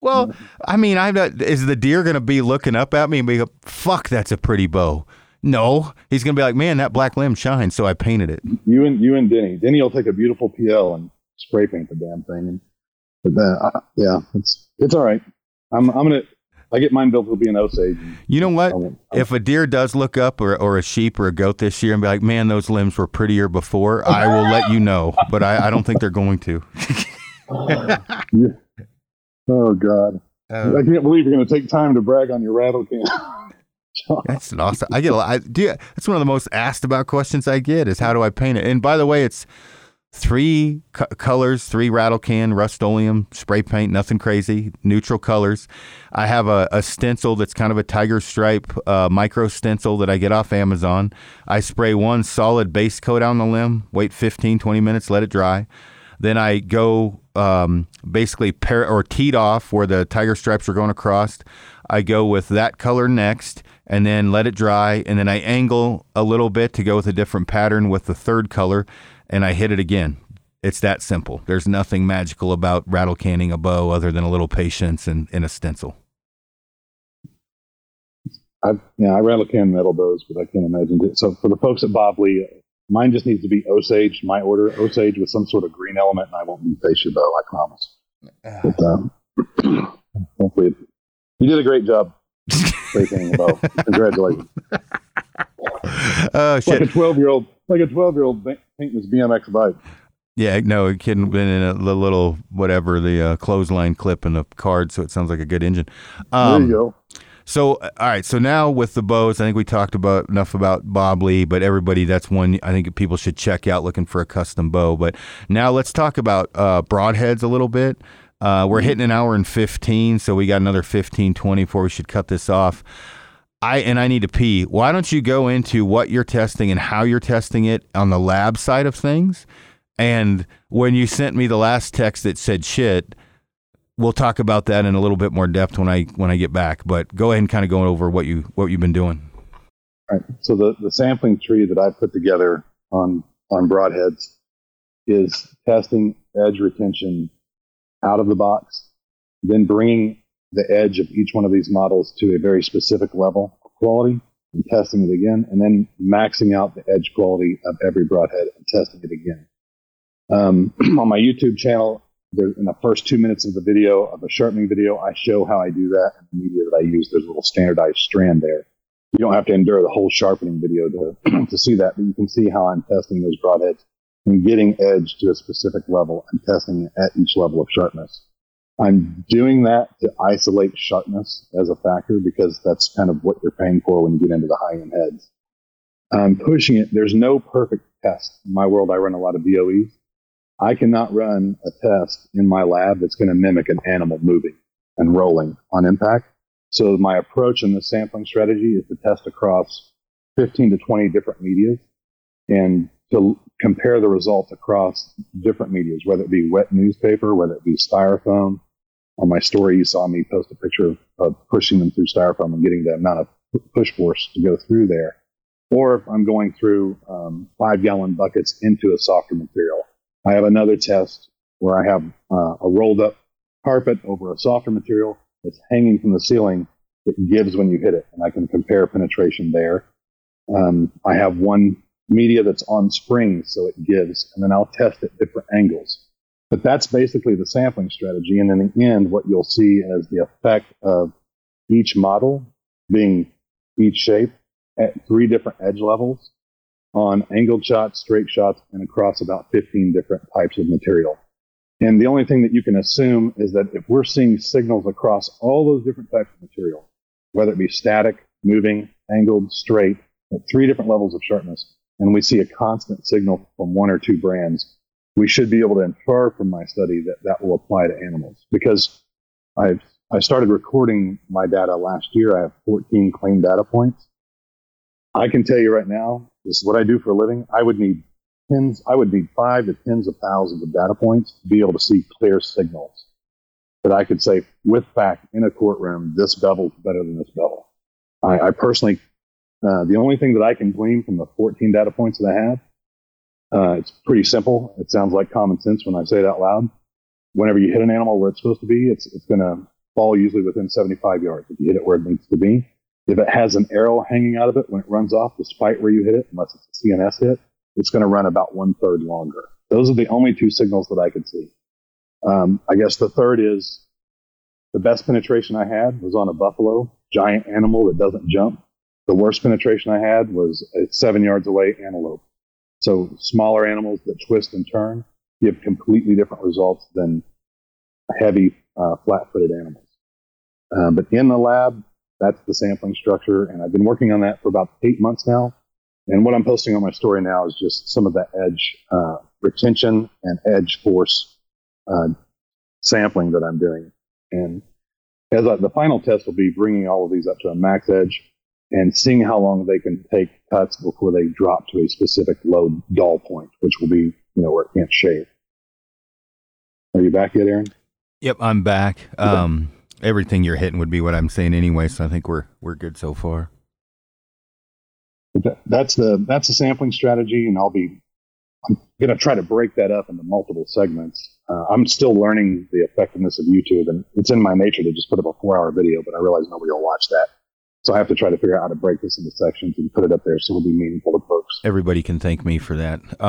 Well, I mean, is the deer going to be looking up at me and be like, fuck, that's a pretty bow? No. He's going to be like, man, that black limb shines, so I painted it. You and Denny. Denny will take a beautiful PL and spray paint the damn thing. And it's all right. I'm going to... I get mine built, it'll be an Osage. You know what? If a deer does look up or a sheep or a goat this year and be like, man, those limbs were prettier before, I will let you know. But I don't think they're going to. Yeah. Oh, God. I can't believe you're going to take time to brag on your rattle can. That's an awesome. I get a lot. That's one of the most asked about questions I get is how do I paint it? And by the way, it's three colors, three rattle can, Rust-Oleum, spray paint, nothing crazy, neutral colors. I have a stencil that's kind of a tiger stripe micro stencil that I get off Amazon. I spray one solid base coat on the limb, wait 15, 20 minutes, let it dry. Then I go basically teed off where the tiger stripes are going across. I go with that color next and then let it dry. And then I angle a little bit to go with a different pattern with the third color, and I hit it again. It's that simple. There's nothing magical about rattle canning a bow other than a little patience and a stencil. I rattle can metal bows, but I can't imagine it. So for the folks at Bob Lee, mine just needs to be Osage, my order, Osage with some sort of green element, and I won't need face your bow, I promise. But, hopefully, you did a great job breaking the bow. Congratulations. Oh, shit. Like a 12-year-old painting his BMX bike. Yeah, no, it couldn't have been in the little, whatever, the clothesline clip in the card, so it sounds like a good engine. There you go. So, all right. So now with the bows, I think we talked about enough about Bob Lee, but everybody, that's one I think people should check out looking for a custom bow. But now let's talk about broadheads a little bit. We're hitting an hour and 15, so we got another 15, 20 before we should cut this off. I need to pee. Why don't you go into what you're testing and how you're testing it on the lab side of things? And when you sent me the last text that said shit, we'll talk about that in a little bit more depth when I get back, but go ahead and kind of go over what you've been doing. All right. So the sampling tree that I put together on broadheads is testing edge retention out of the box, then bringing the edge of each one of these models to a very specific level of quality and testing it again, and then maxing out the edge quality of every broadhead and testing it again. On my YouTube channel, in the first 2 minutes of the video, of a sharpening video, I show how I do that and the media that I use. There's a little standardized strand there. You don't have to endure the whole sharpening video to see that, but you can see how I'm testing those broadheads and getting edge to a specific level and testing it at each level of sharpness. I'm doing that to isolate sharpness as a factor because that's kind of what you're paying for when you get into the high-end heads. I'm pushing it. There's no perfect test. In my world, I run a lot of DOEs. I cannot run a test in my lab that's going to mimic an animal moving and rolling on impact. So my approach in the sampling strategy is to test across 15 to 20 different media and to compare the results across different media, whether it be wet newspaper, whether it be styrofoam. On my story, you saw me post a picture of pushing them through styrofoam and getting the amount of push force to go through there. Or if I'm going through 5-gallon buckets into a softer material. I have another test where I have a rolled-up carpet over a softer material that's hanging from the ceiling that gives when you hit it, and I can compare penetration there. I have one media that's on springs, so it gives, and then I'll test at different angles. But that's basically the sampling strategy, and in the end, what you'll see is the effect of each model being each shape at 3 different edge levels, on angled shots, straight shots, and across about 15 different types of material. And the only thing that you can assume is that if we're seeing signals across all those different types of material, whether it be static, moving, angled, straight, at 3 different levels of sharpness, and we see a constant signal from 1 or 2 brands, we should be able to infer from my study that that will apply to animals. Because I started recording my data last year. I have 14 clean data points. I can tell you right now, this is what I do for a living. I would need 5 to tens of thousands of data points to be able to see clear signals that I could say with fact in a courtroom, this bevel's better than this bevel. I personally, the only thing that I can glean from the 14 data points that I have, it's pretty simple. It sounds like common sense when I say it out loud. Whenever you hit an animal where it's supposed to be, it's going to fall usually within 75 yards if you hit it where it needs to be. If it has an arrow hanging out of it when it runs off, despite where you hit it, unless it's a CNS hit, it's going to run about 1/3 longer. Those are the only 2 signals that I could see. I guess the third is the best penetration I had was on a buffalo, giant animal that doesn't jump. The worst penetration I had was a 7 yards away antelope. So smaller animals that twist and turn give completely different results than heavy, flat-footed animals. But in the lab, that's the sampling structure, and I've been working on that for about 8 months now. And what I'm posting on my story now is just some of the edge retention and edge force sampling that I'm doing. And as the final test will be bringing all of these up to a max edge and seeing how long they can take cuts before they drop to a specific low dull point, which will be, where it can't shave. Are you back yet, Aaron? Yep, I'm back. Everything you're hitting would be what I'm saying anyway, so I think we're good so far. That's the sampling strategy, and I'm going to try to break that up into multiple segments. I'm still learning the effectiveness of YouTube, and it's in my nature to just put up a 4-hour video, but I realize nobody will watch that. So I have to try to figure out how to break this into sections and put it up there so it'll be meaningful to folks. Everybody can thank me for that. No,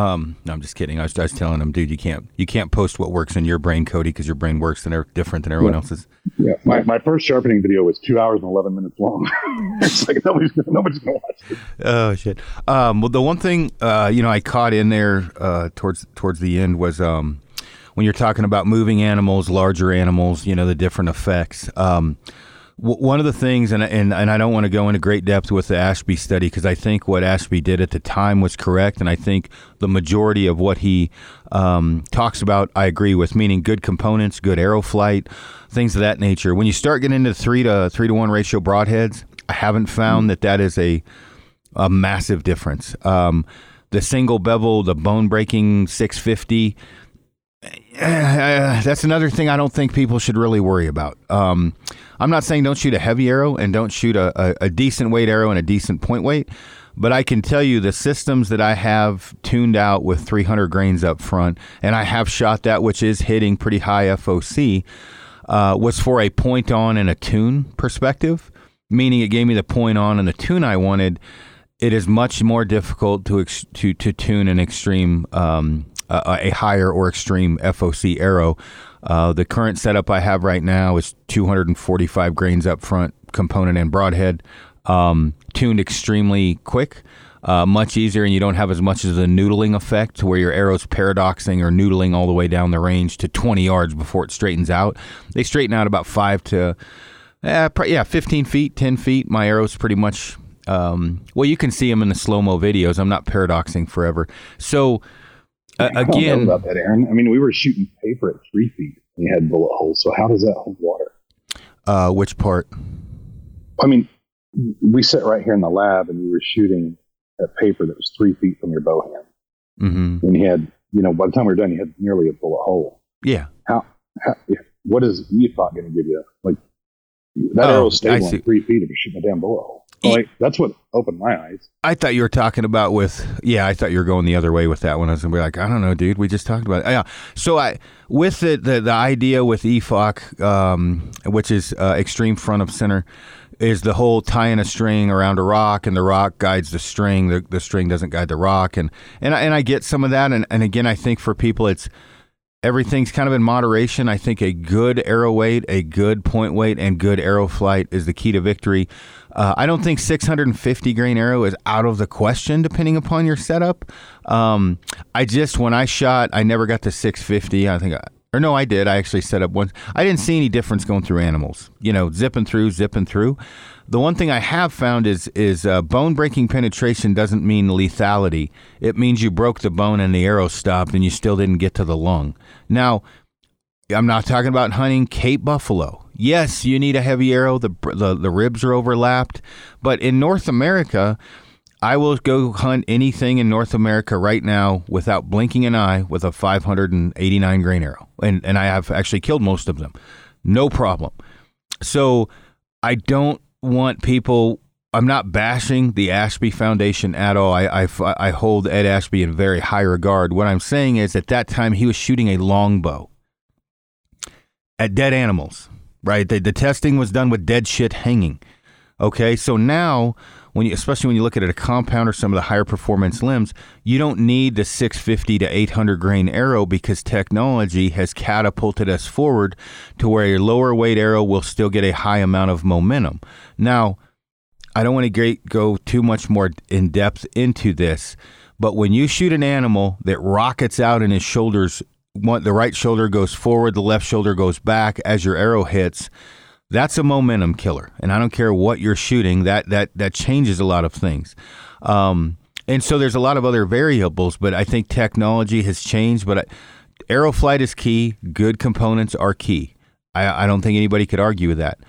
I'm just kidding. I was telling them, dude, you can't post what works in your brain, Cody, because your brain works different than everyone else's. Yeah, my first sharpening video was 2 hours and 11 minutes long. It's like nobody's going to watch it. Oh, shit. Well, the one thing, I caught in there towards the end was when you're talking about moving animals, larger animals, the different effects. One of the things, and I don't want to go into great depth with the Ashby study because I think what Ashby did at the time was correct, and I think the majority of what he talks about I agree with, meaning good components, good arrow flight, things of that nature. When you start getting into 3 to 1 ratio broadheads, I haven't found that is a massive difference. The single bevel, the bone-breaking 650, that's another thing I don't think people should really worry about. I'm not saying don't shoot a heavy arrow and don't shoot a decent weight arrow and a decent point weight, but I can tell you the systems that I have tuned out with 300 grains up front, and I have shot that which is hitting pretty high FOC, was for a point on and a tune perspective, meaning it gave me the point on and the tune I wanted. It is much more difficult to tune an extreme a higher or extreme FOC arrow. The current setup I have right now is 245 grains up front, component and broadhead, tuned extremely quick, much easier, and you don't have as much as the noodling effect where your arrow's paradoxing or noodling all the way down the range to 20 yards before it straightens out. They straighten out about 15 feet, 10 feet. My arrow's pretty much, you can see them in the slow-mo videos. I'm not paradoxing forever. So Again, I don't know about that, Aaron. I mean, we were shooting paper at 3 feet. And you had bullet holes. So how does that hold water? Which part? I mean, we sat right here in the lab, and we were shooting at paper that was 3 feet from your bow hand. Mm-hmm. And you had, you know, by the time we were done, you had nearly a bullet hole. Yeah. How what is EFOC going to give you? Like that arrow stayed on 3 feet if you're shooting a damn bullet hole. Like that's what opened my eyes. I thought you were talking about with, yeah, I thought you were going the other way with that one. I was going to be like, I don't know, dude, we just talked about it. Yeah. So with the idea with EFOC, which is extreme front of center, is the whole tying a string around a rock, and the rock guides the string. The string doesn't guide the rock. And I get some of that. And again, I think for people, it's everything's kind of in moderation. I think a good arrow weight, a good point weight, and good arrow flight is the key to victory. I don't think 650 grain arrow is out of the question, depending upon your setup. When I shot, I never got to 650. I did. I actually set up once. I didn't see any difference going through animals, you know, zipping through. The one thing I have found is bone-breaking penetration doesn't mean lethality. It means you broke the bone and the arrow stopped and you still didn't get to the lung. Now, I'm not talking about hunting Cape buffalo. Yes, you need a heavy arrow. The ribs are overlapped. But in North America, I will go hunt anything in North America right now without blinking an eye with a 589 grain arrow. And I have actually killed most of them. No problem. So I don't want people... I'm not bashing the Ashby Foundation at all. I hold Ed Ashby in very high regard. What I'm saying is at that time he was shooting a longbow at dead animals. Right, the testing was done with dead shit hanging. Okay, so now, especially when you look at it, a compound or some of the higher performance limbs, you don't need the 650 to 800 grain arrow because technology has catapulted us forward to where a lower weight arrow will still get a high amount of momentum. Now, I don't want to go too much more in depth into this, but when you shoot an animal that rockets out in his shoulders, the right shoulder goes forward, the left shoulder goes back as your arrow hits, that's a momentum killer. And I don't care what you're shooting, that changes a lot of things. And so there's a lot of other variables, but I think technology has changed. But arrow flight is key. Good components are key. I don't think anybody could argue with that.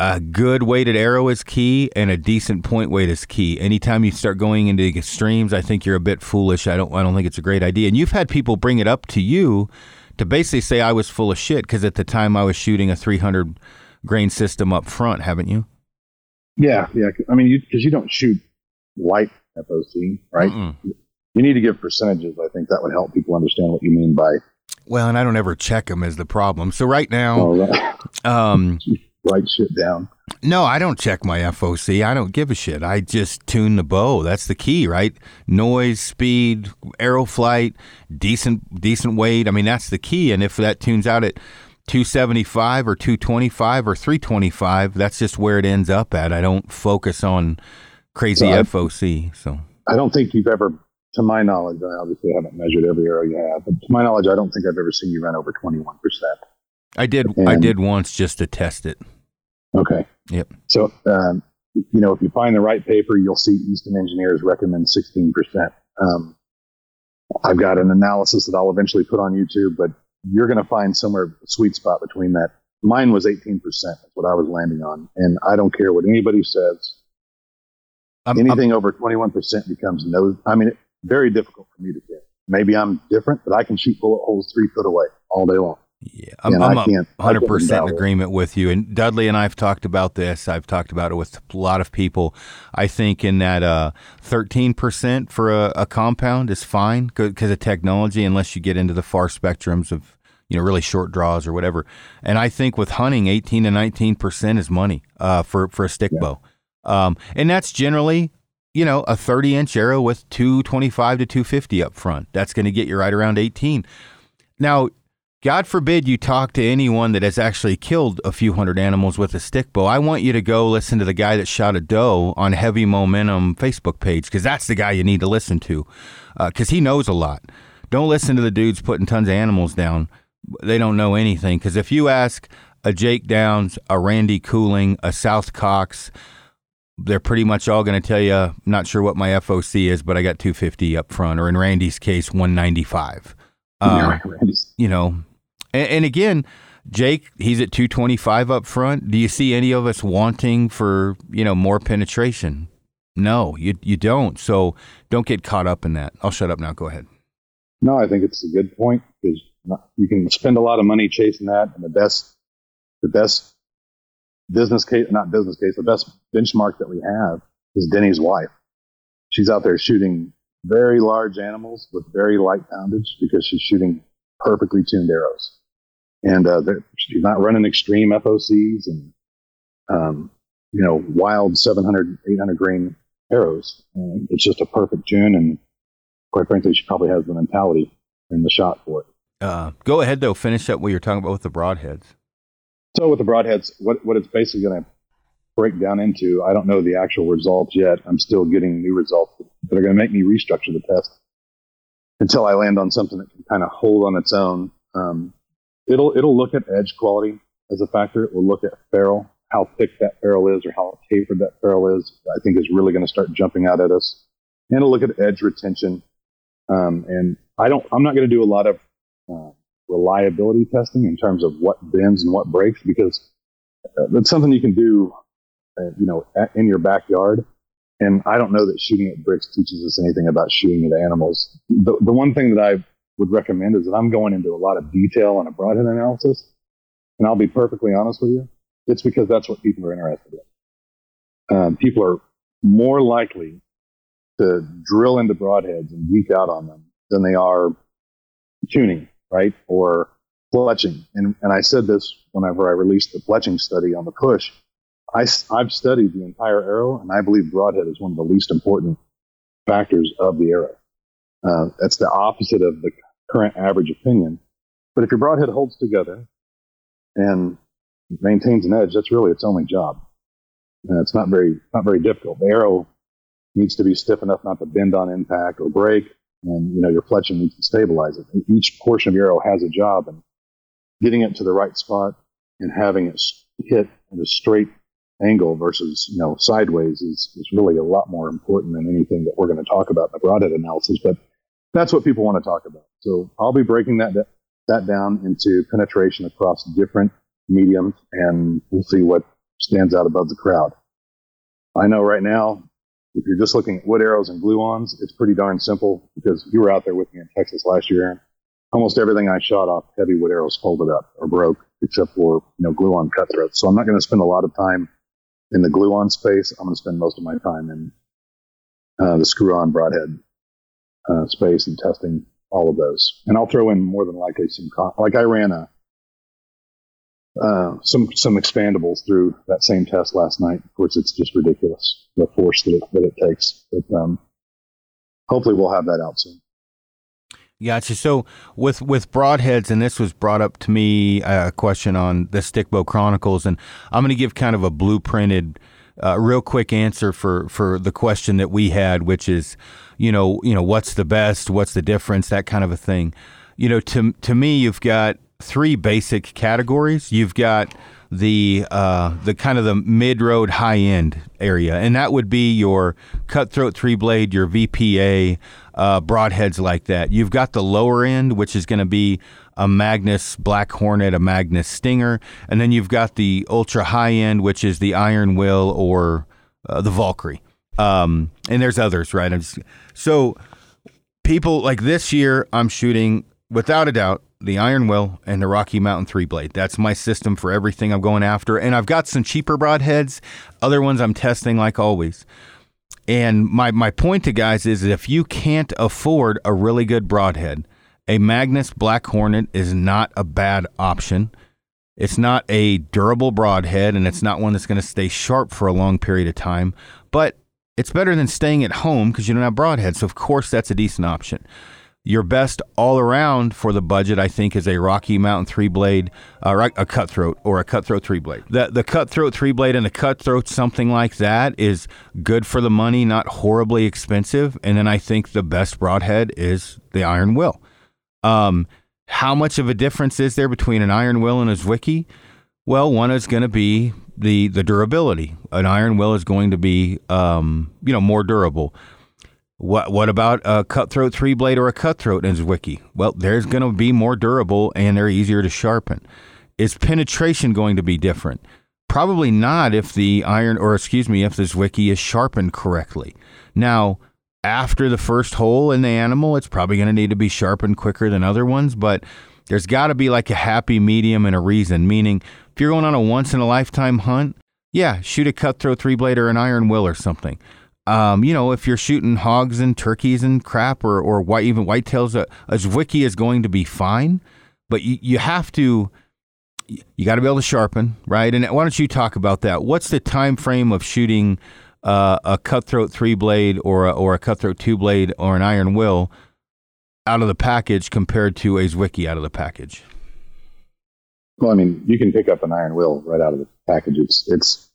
A good weighted arrow is key, and a decent point weight is key. Anytime you start going into extremes, I think you're a bit foolish. I don't think it's a great idea. And you've had people bring it up to you to basically say I was full of shit because at the time I was shooting a 300 grain system up front, haven't you? Yeah. I mean, because you don't shoot light FOC, right? Mm-mm. You need to give percentages. I think that would help people understand what you mean by. Well, and I don't ever check them is the problem. So right now, write shit down. No, I don't check my FOC. I don't give a shit. I just tune the bow. That's the key, right? Noise, speed, arrow flight, decent weight. I mean, that's the key. And if that tunes out at 275 or 225 or 325, that's just where it ends up at. I don't focus on crazy FOC. So I don't think you've ever, to my knowledge, I obviously haven't measured every arrow you have, but to my knowledge, I don't think I've ever seen you run over 21%. I did once just to test it. Okay. Yep. So, you know, if you find the right paper, you'll see Easton Engineers recommend 16%. I've got an analysis that I'll eventually put on YouTube, but you're going to find somewhere a sweet spot between that. Mine was 18%. That's what I was landing on. And I don't care what anybody says. Anything over 21% becomes no. I mean, it's very difficult for me to get. Maybe I'm different, but I can shoot bullet holes 3 foot away all day long. Yeah, I'm 100% in agreement with you. And Dudley and I have talked about this. I've talked about it with a lot of people. I think in that 13% for a compound is fine because of technology, unless you get into the far spectrums of, you know, really short draws or whatever. And I think with hunting, 18 to 19% is money for a stick bow. And that's generally, you know, a 30-inch arrow with 225 to 250 up front. That's going to get you right around 18. Now, God forbid you talk to anyone that has actually killed a few hundred animals with a stick bow. I want you to go listen to the guy that shot a doe on Heavy Momentum Facebook page, because that's the guy you need to listen to, because he knows a lot. Don't listen to the dudes putting tons of animals down. They don't know anything, because if you ask a Jake Downs, a Randy Cooling, a South Cox, they're pretty much all going to tell you, I'm not sure what my FOC is, but I got 250 up front, or in Randy's case, 195. You know, and again, Jake, he's at 225 up front. Do you see any of us wanting for, you know, more penetration? No, you don't. So don't get caught up in that. I'll shut up now. Go ahead. No, I think it's a good point, because you can spend a lot of money chasing that, and the best the best benchmark that we have is Denny's wife. She's out there shooting very large animals with very light poundage because she's shooting perfectly tuned arrows. And she's not running extreme FOCs and, wild 700, 800 grain arrows. And it's just a perfect tune. And quite frankly, she probably has the mentality and the shot for it. Go ahead, though. Finish up what you're talking about with the broadheads. So with the broadheads, what it's basically going to break down into, I don't know the actual results yet. I'm still getting new results that are going to make me restructure the test until I land on something that can kind of hold on its own. It'll look at edge quality as a factor. It will look at ferrule, how thick that ferrule is or how tapered that ferrule is, I think is really going to start jumping out at us. And it'll look at edge retention. And I'm not going to do a lot of reliability testing in terms of what bends and what breaks, because that's something you can do, in your backyard. And I don't know that shooting at bricks teaches us anything about shooting at animals. The one thing that I would recommend is that I'm going into a lot of detail on a broadhead analysis, and I'll be perfectly honest with you, it's because that's what people are interested in. People are more likely to drill into broadheads and geek out on them than they are tuning, right? Or fletching. And I said this whenever I released the fletching study on the push. I've studied the entire arrow, and I believe broadhead is one of the least important factors of the arrow. That's the opposite of the current average opinion. But if your broadhead holds together and maintains an edge, that's really its only job. And it's not very difficult. The arrow needs to be stiff enough not to bend on impact or break, and your fletching needs to stabilize it. Each portion of your arrow has a job, and getting it to the right spot and having it hit at a straight angle versus sideways is really a lot more important than anything that we're going to talk about in the broadhead analysis. But that's what people want to talk about. So I'll be breaking that down into penetration across different mediums, and we'll see what stands out above the crowd. I know right now, if you're just looking at wood arrows and glue-ons, it's pretty darn simple, because you were out there with me in Texas last year. Almost everything I shot off heavy wood arrows folded up or broke, except for glue-on cutthroats. So I'm not going to spend a lot of time in the glue-on space. I'm going to spend most of my time in the screw-on broadhead space and testing all of those. And I'll throw in more than likely some I ran some expandables through that same test last night. Of course, it's just ridiculous, the force that it takes. But hopefully we'll have that out soon. Gotcha. So with broadheads, and this was brought up to me, a question on the Stickbow Chronicles, and I'm going to give kind of a blueprinted real quick answer for the question that we had, which is, what's the best, what's the difference, that kind of a thing. To me, you've got three basic categories. You've got the kind of the mid-road high-end area, and that would be your Cutthroat 3-blade, your VPA, broadheads like that. You've got the lower end, which is going to be a Magnus Black Hornet, a Magnus Stinger, and then you've got the ultra high end, which is the Iron Will or the Valkyrie. And there's others, right? So people, like this year, I'm shooting, without a doubt, the Iron Will and the Rocky Mountain 3-blade. That's my system for everything I'm going after. And I've got some cheaper broadheads, other ones I'm testing like always. And my point to guys is, if you can't afford a really good broadhead, a Magnus Black Hornet is not a bad option. It's not a durable broadhead, and it's not one that's going to stay sharp for a long period of time. But it's better than staying at home because you don't have broadheads. So, of course, that's a decent option. Your best all-around for the budget, I think, is a Rocky Mountain 3-blade, a Cutthroat, or a Cutthroat 3-blade. The Cutthroat 3-blade and the Cutthroat, something like that, is good for the money, not horribly expensive. And then I think the best broadhead is the Iron Will. How much of a difference is there between an Iron Will and a Zwickey? Well, one is going to be the durability. An Iron Will is going to be, more durable. What about a Cutthroat 3-blade or a Cutthroat in Zwickey? Well, they're going to be more durable and they're easier to sharpen. Is penetration going to be different? Probably not if if the Zwickey is sharpened correctly. Now, after the first hole in the animal, it's probably going to need to be sharpened quicker than other ones, but there's got to be like a happy medium and a reason, meaning if you're going on a once-in-a-lifetime hunt, yeah, shoot a Cutthroat 3-blade or an Iron Will or something. If you're shooting hogs and turkeys and crap or even whitetails, a Zwickey is going to be fine, but you got to be able to sharpen, right? And why don't you talk about that? What's the time frame of shooting a Cutthroat 3-blade or a Cutthroat 2-blade or an Iron Will out of the package compared to a Zwickey out of the package? Well, I mean, you can pick up an Iron Will right out of the package. It's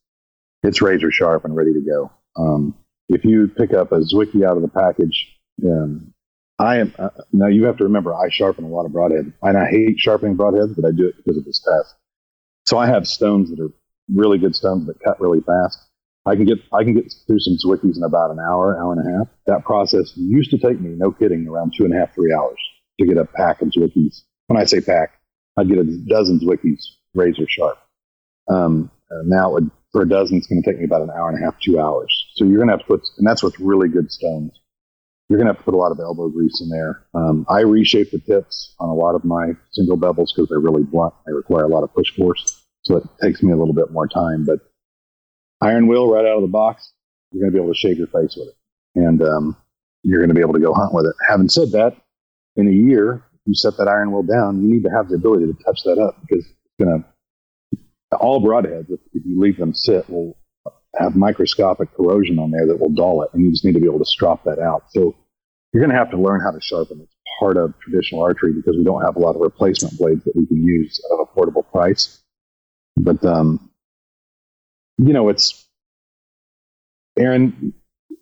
razor sharp and ready to go. If you pick up a Zwickey out of the package, now you have to remember, I sharpen a lot of broadhead, and I hate sharpening broadheads, but I do it because of this test. So I have stones that are really good stones that cut really fast. I can get through some Zwickeys in about an hour, hour and a half. That process used to take me, no kidding, around 2.5, 3 hours to get a pack of Zwickeys. When I say pack, I'd get a dozen Zwickeys razor sharp. Now for a dozen, it's going to take me about an hour and a half, 2 hours. So you're going to have to put, and that's with really good stones. You're going to have to put a lot of elbow grease in there. I reshape the tips on a lot of my single bevels because they're really blunt. They require a lot of push force, so it takes me a little bit more time. But Iron Will, right out of the box, you're going to be able to shave your face with it, and you're going to be able to go hunt with it. Having said that, in a year, if you set that Iron Will down, you need to have the ability to touch that up because it's going to, all broadheads, if you leave them sit, will have microscopic corrosion on there that will dull it, and you just need to be able to strop that out. So you're going to have to learn how to sharpen. It's part of traditional archery because we don't have a lot of replacement blades that we can use at an affordable price. But, Aaron,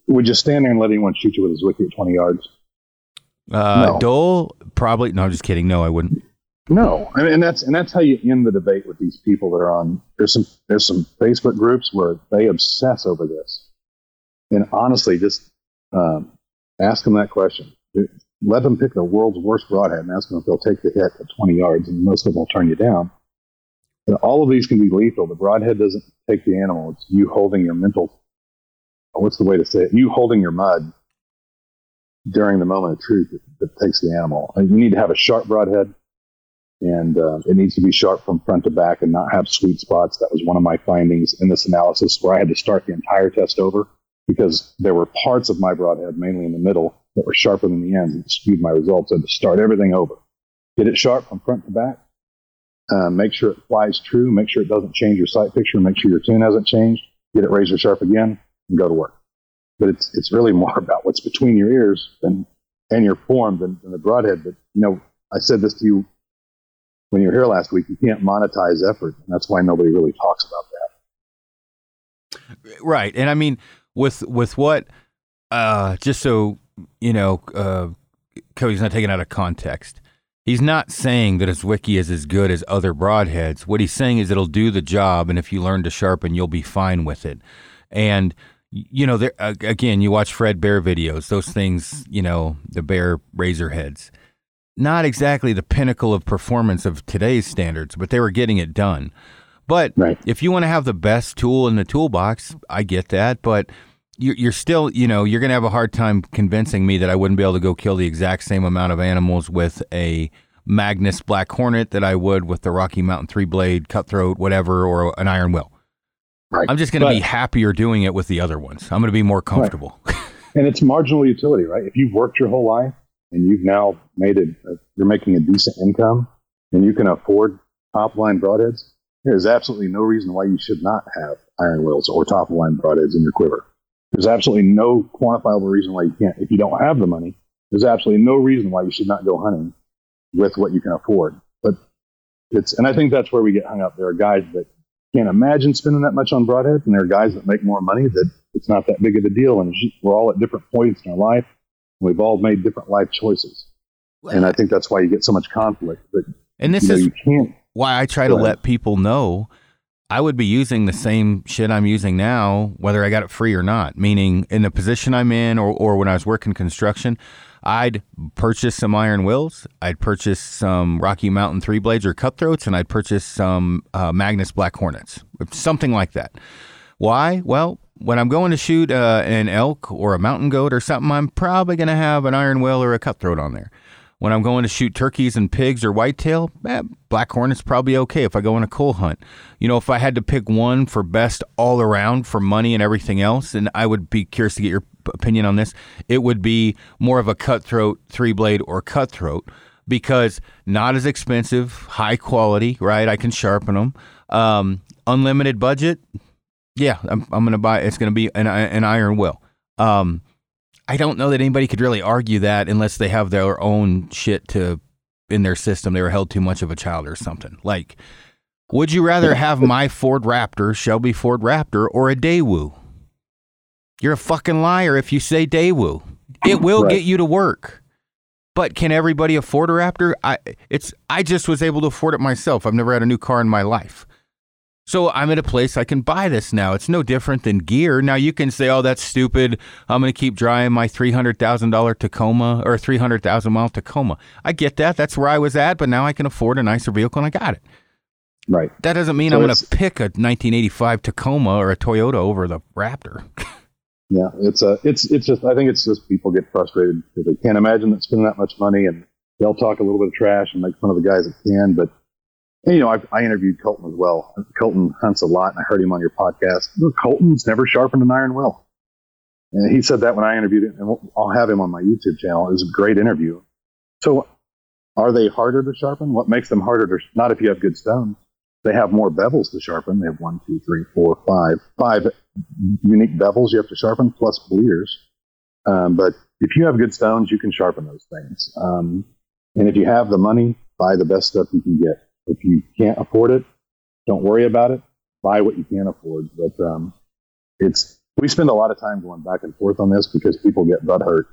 would you stand there and let anyone shoot you with a Zwickey at 20 yards? No. Dole? Probably. No, I'm just kidding. No, I wouldn't. No, and that's how you end the debate with these people that are on. There's some Facebook groups where they obsess over this, and honestly, just ask them that question. Let them pick the world's worst broadhead and ask them if they'll take the hit at 20 yards, and most of them will turn you down. And all of these can be lethal. The broadhead doesn't take the animal; it's you holding your mental. What's the way to say it? You holding your mud during the moment of truth that takes the animal. You need to have a sharp broadhead. And it needs to be sharp from front to back and not have sweet spots. That was one of my findings in this analysis where I had to start the entire test over because there were parts of my broadhead, mainly in the middle, that were sharper than the ends and skewed my results. I had to start everything over. Get it sharp from front to back. Make sure it flies true. Make sure it doesn't change your sight picture. Make sure your tune hasn't changed. Get it razor sharp again and go to work. But it's really more about what's between your ears and your form than the broadhead. But, I said this to you when you were here last week, you can't monetize effort. And that's why nobody really talks about that. Right. And I mean, with what, just so, Cody's not taken out of context. He's not saying that a Zwickey is as good as other broadheads. What he's saying is it'll do the job. And if you learn to sharpen, you'll be fine with it. And, there, again, you watch Fred Bear videos, those things, the bear razor heads. Not exactly the pinnacle of performance of today's standards, but they were getting it done. But right. If you want to have the best tool in the toolbox, I get that. But you're still, you're going to have a hard time convincing me that I wouldn't be able to go kill the exact same amount of animals with a Magnus Black Hornet that I would with the Rocky Mountain 3-blade, Cutthroat, whatever, or an Iron Will. Right. I'm just going to be happier doing it with the other ones. I'm going to be more comfortable. Right. And it's marginal utility, right? If you've worked your whole life, and you've now you're making a decent income, and you can afford top-line broadheads, there's absolutely no reason why you should not have Iron Wills or top-line broadheads in your quiver. There's absolutely no quantifiable reason why you can't. If you don't have the money, there's absolutely no reason why you should not go hunting with what you can afford. But and I think that's where we get hung up. There are guys that can't imagine spending that much on broadheads, and there are guys that make more money that it's not that big of a deal, and we're all at different points in our life. We've all made different life choices. And I think that's why you get so much conflict. But, and this is, you can't why I try to let people know I would be using the same shit I'm using now, whether I got it free or not, meaning in the position I'm in or when I was working construction, I'd purchase some Iron Wills, I'd purchase some Rocky Mountain 3 Blades or Cutthroats, and I'd purchase some Magnus Black Hornets, something like that. Why? Well, when I'm going to shoot an elk or a mountain goat or something, I'm probably going to have an Iron Will or a Cutthroat on there. When I'm going to shoot turkeys and pigs or whitetail, Black Hornet's probably okay if I go on a coal hunt. You know, if I had to pick one for best all around for money and everything else, and I would be curious to get your opinion on this, it would be more of a Cutthroat, 3 Blade, or Cutthroat, because not as expensive, high quality, right? I can sharpen them. Unlimited budget, yeah, I'm going to buy, it's going to be an Iron Will. I don't know that anybody could really argue that unless they have their own shit in their system. They were held too much of a child or something. Like, would you rather have my Ford Raptor, Shelby Ford Raptor, or a Daewoo? You're a fucking liar if you say Daewoo. It will get you to work. But can everybody afford a Raptor? I just was able to afford it myself. I've never had a new car in my life. So I'm at a place I can buy this now. It's no different than gear. Now you can say, oh, that's stupid. I'm going to keep driving my $300,000 Tacoma or 300,000 mile Tacoma. I get that. That's where I was at, but now I can afford a nicer vehicle and I got it. Right. That doesn't mean I'm going to pick a 1985 Tacoma or a Toyota over the Raptor. Yeah. I think it's just people get frustrated because they can't imagine that spending that much money, and they'll talk a little bit of trash and make fun of the guys that can, but you know, I interviewed Colton as well. Colton hunts a lot, and I heard him on your podcast. Colton's never sharpened an Iron Will. And he said that when I interviewed him, and I'll have him on my YouTube channel. It was a great interview. So are they harder to sharpen? What makes them harder to not if you have good stones. They have more bevels to sharpen. They have 5 unique bevels you have to sharpen, plus bleers. But if you have good stones, you can sharpen those things. And if you have the money, buy the best stuff you can get. If you can't afford it, don't worry about it. Buy what you can afford. But we spend a lot of time going back and forth on this because people get butthurt.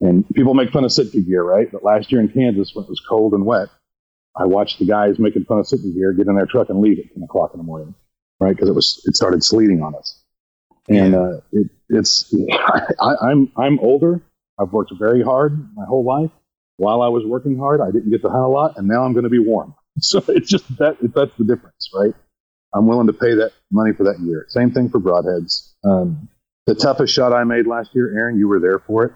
And people make fun of Sitka gear, right? But last year in Kansas, when it was cold and wet, I watched the guys making fun of Sitka gear get in their truck and leave at 10 o'clock in the morning, right? Because it started sleeting on us. And I'm older. I've worked very hard my whole life. While I was working hard, I didn't get to hunt a lot, and now I'm going to be warm. So it's just that's the difference, right? I'm willing to pay that money for that gear. Same thing for broadheads. The toughest shot I made last year, Aaron, you were there for it.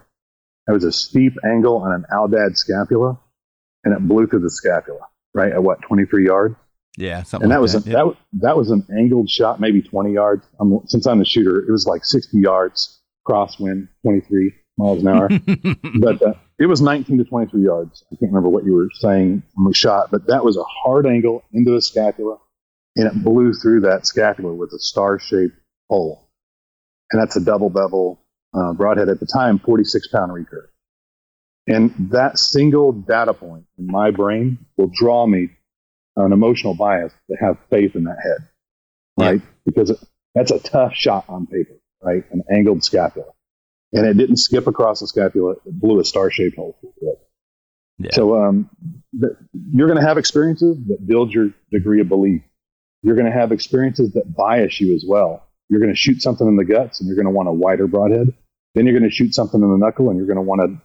It was a steep angle on an Aldad scapula, and it blew through the scapula, right? At 23 yards? Yeah, something. And that was an angled shot, maybe 20 yards. Since I'm the shooter, it was like 60 yards, crosswind, 23 miles an hour. But it was 19 to 23 yards. I can't remember what you were saying when we shot, but that was a hard angle into the scapula, and it blew through that scapula with a star-shaped hole. And that's a double-bevel broadhead at the time, 46-pound recurve. And that single data point in my brain will draw me an emotional bias to have faith in that head, right? Yeah. Because that's a tough shot on paper, right? An angled scapula. And it didn't skip across the scapula. It blew a star-shaped hole through it. Yeah. So you're going to have experiences that build your degree of belief. You're going to have experiences that bias you as well. You're going to shoot something in the guts, and you're going to want a wider broadhead. Then you're going to shoot something in the knuckle, and you're going to want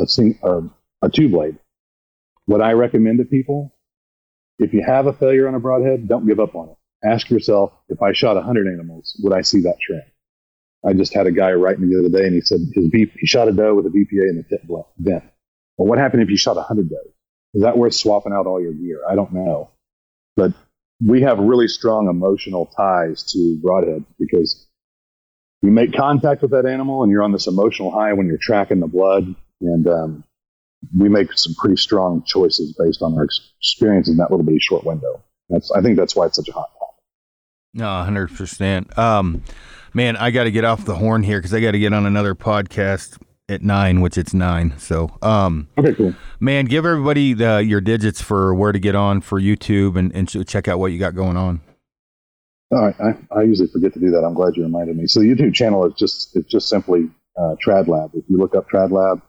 a 2-blade. What I recommend to people, if you have a failure on a broadhead, don't give up on it. Ask yourself, if I shot 100 animals, would I see that trend? I just had a guy write me the other day, and he said he shot a doe with a BPA in the tip vent. Well, what happened if you shot 100 does? Is that worth swapping out all your gear? I don't know. But we have really strong emotional ties to broadheads because you make contact with that animal, and you're on this emotional high when you're tracking the blood, and we make some pretty strong choices based on our experience in that little bitty short window. I think that's why it's such a hot topic. No, 100%. Man, I got to get off the horn here because I got to get on another podcast at 9, which it's 9. So, okay, cool. Man, give everybody your digits for where to get on for YouTube and check out what you got going on. All right, I usually forget to do that. I'm glad you reminded me. So, the YouTube channel is just simply Trad Lab. If you look up Trad Lab,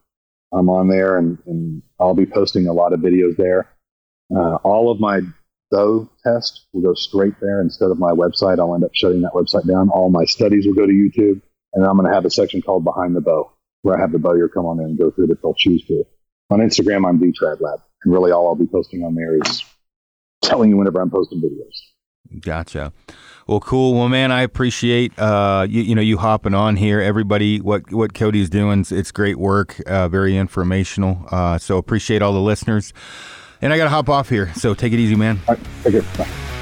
I'm on there, and I'll be posting a lot of videos there. All of my Though test will go straight there instead of my website. I'll end up shutting that website down. All my studies will go to YouTube, and I'm going to have a section called Behind the Bow, where I have the bowyer come on in and go through it if they'll choose to. On Instagram, I'm the Trad Lab, and really all I'll be posting on there is telling you whenever I'm posting videos. Gotcha. Well, cool. Well, man, I appreciate you hopping on here. Everybody, what Cody's doing, it's great work, very informational. So appreciate all the listeners. And I got to hop off here, so take it easy, man. All right, take care. Bye.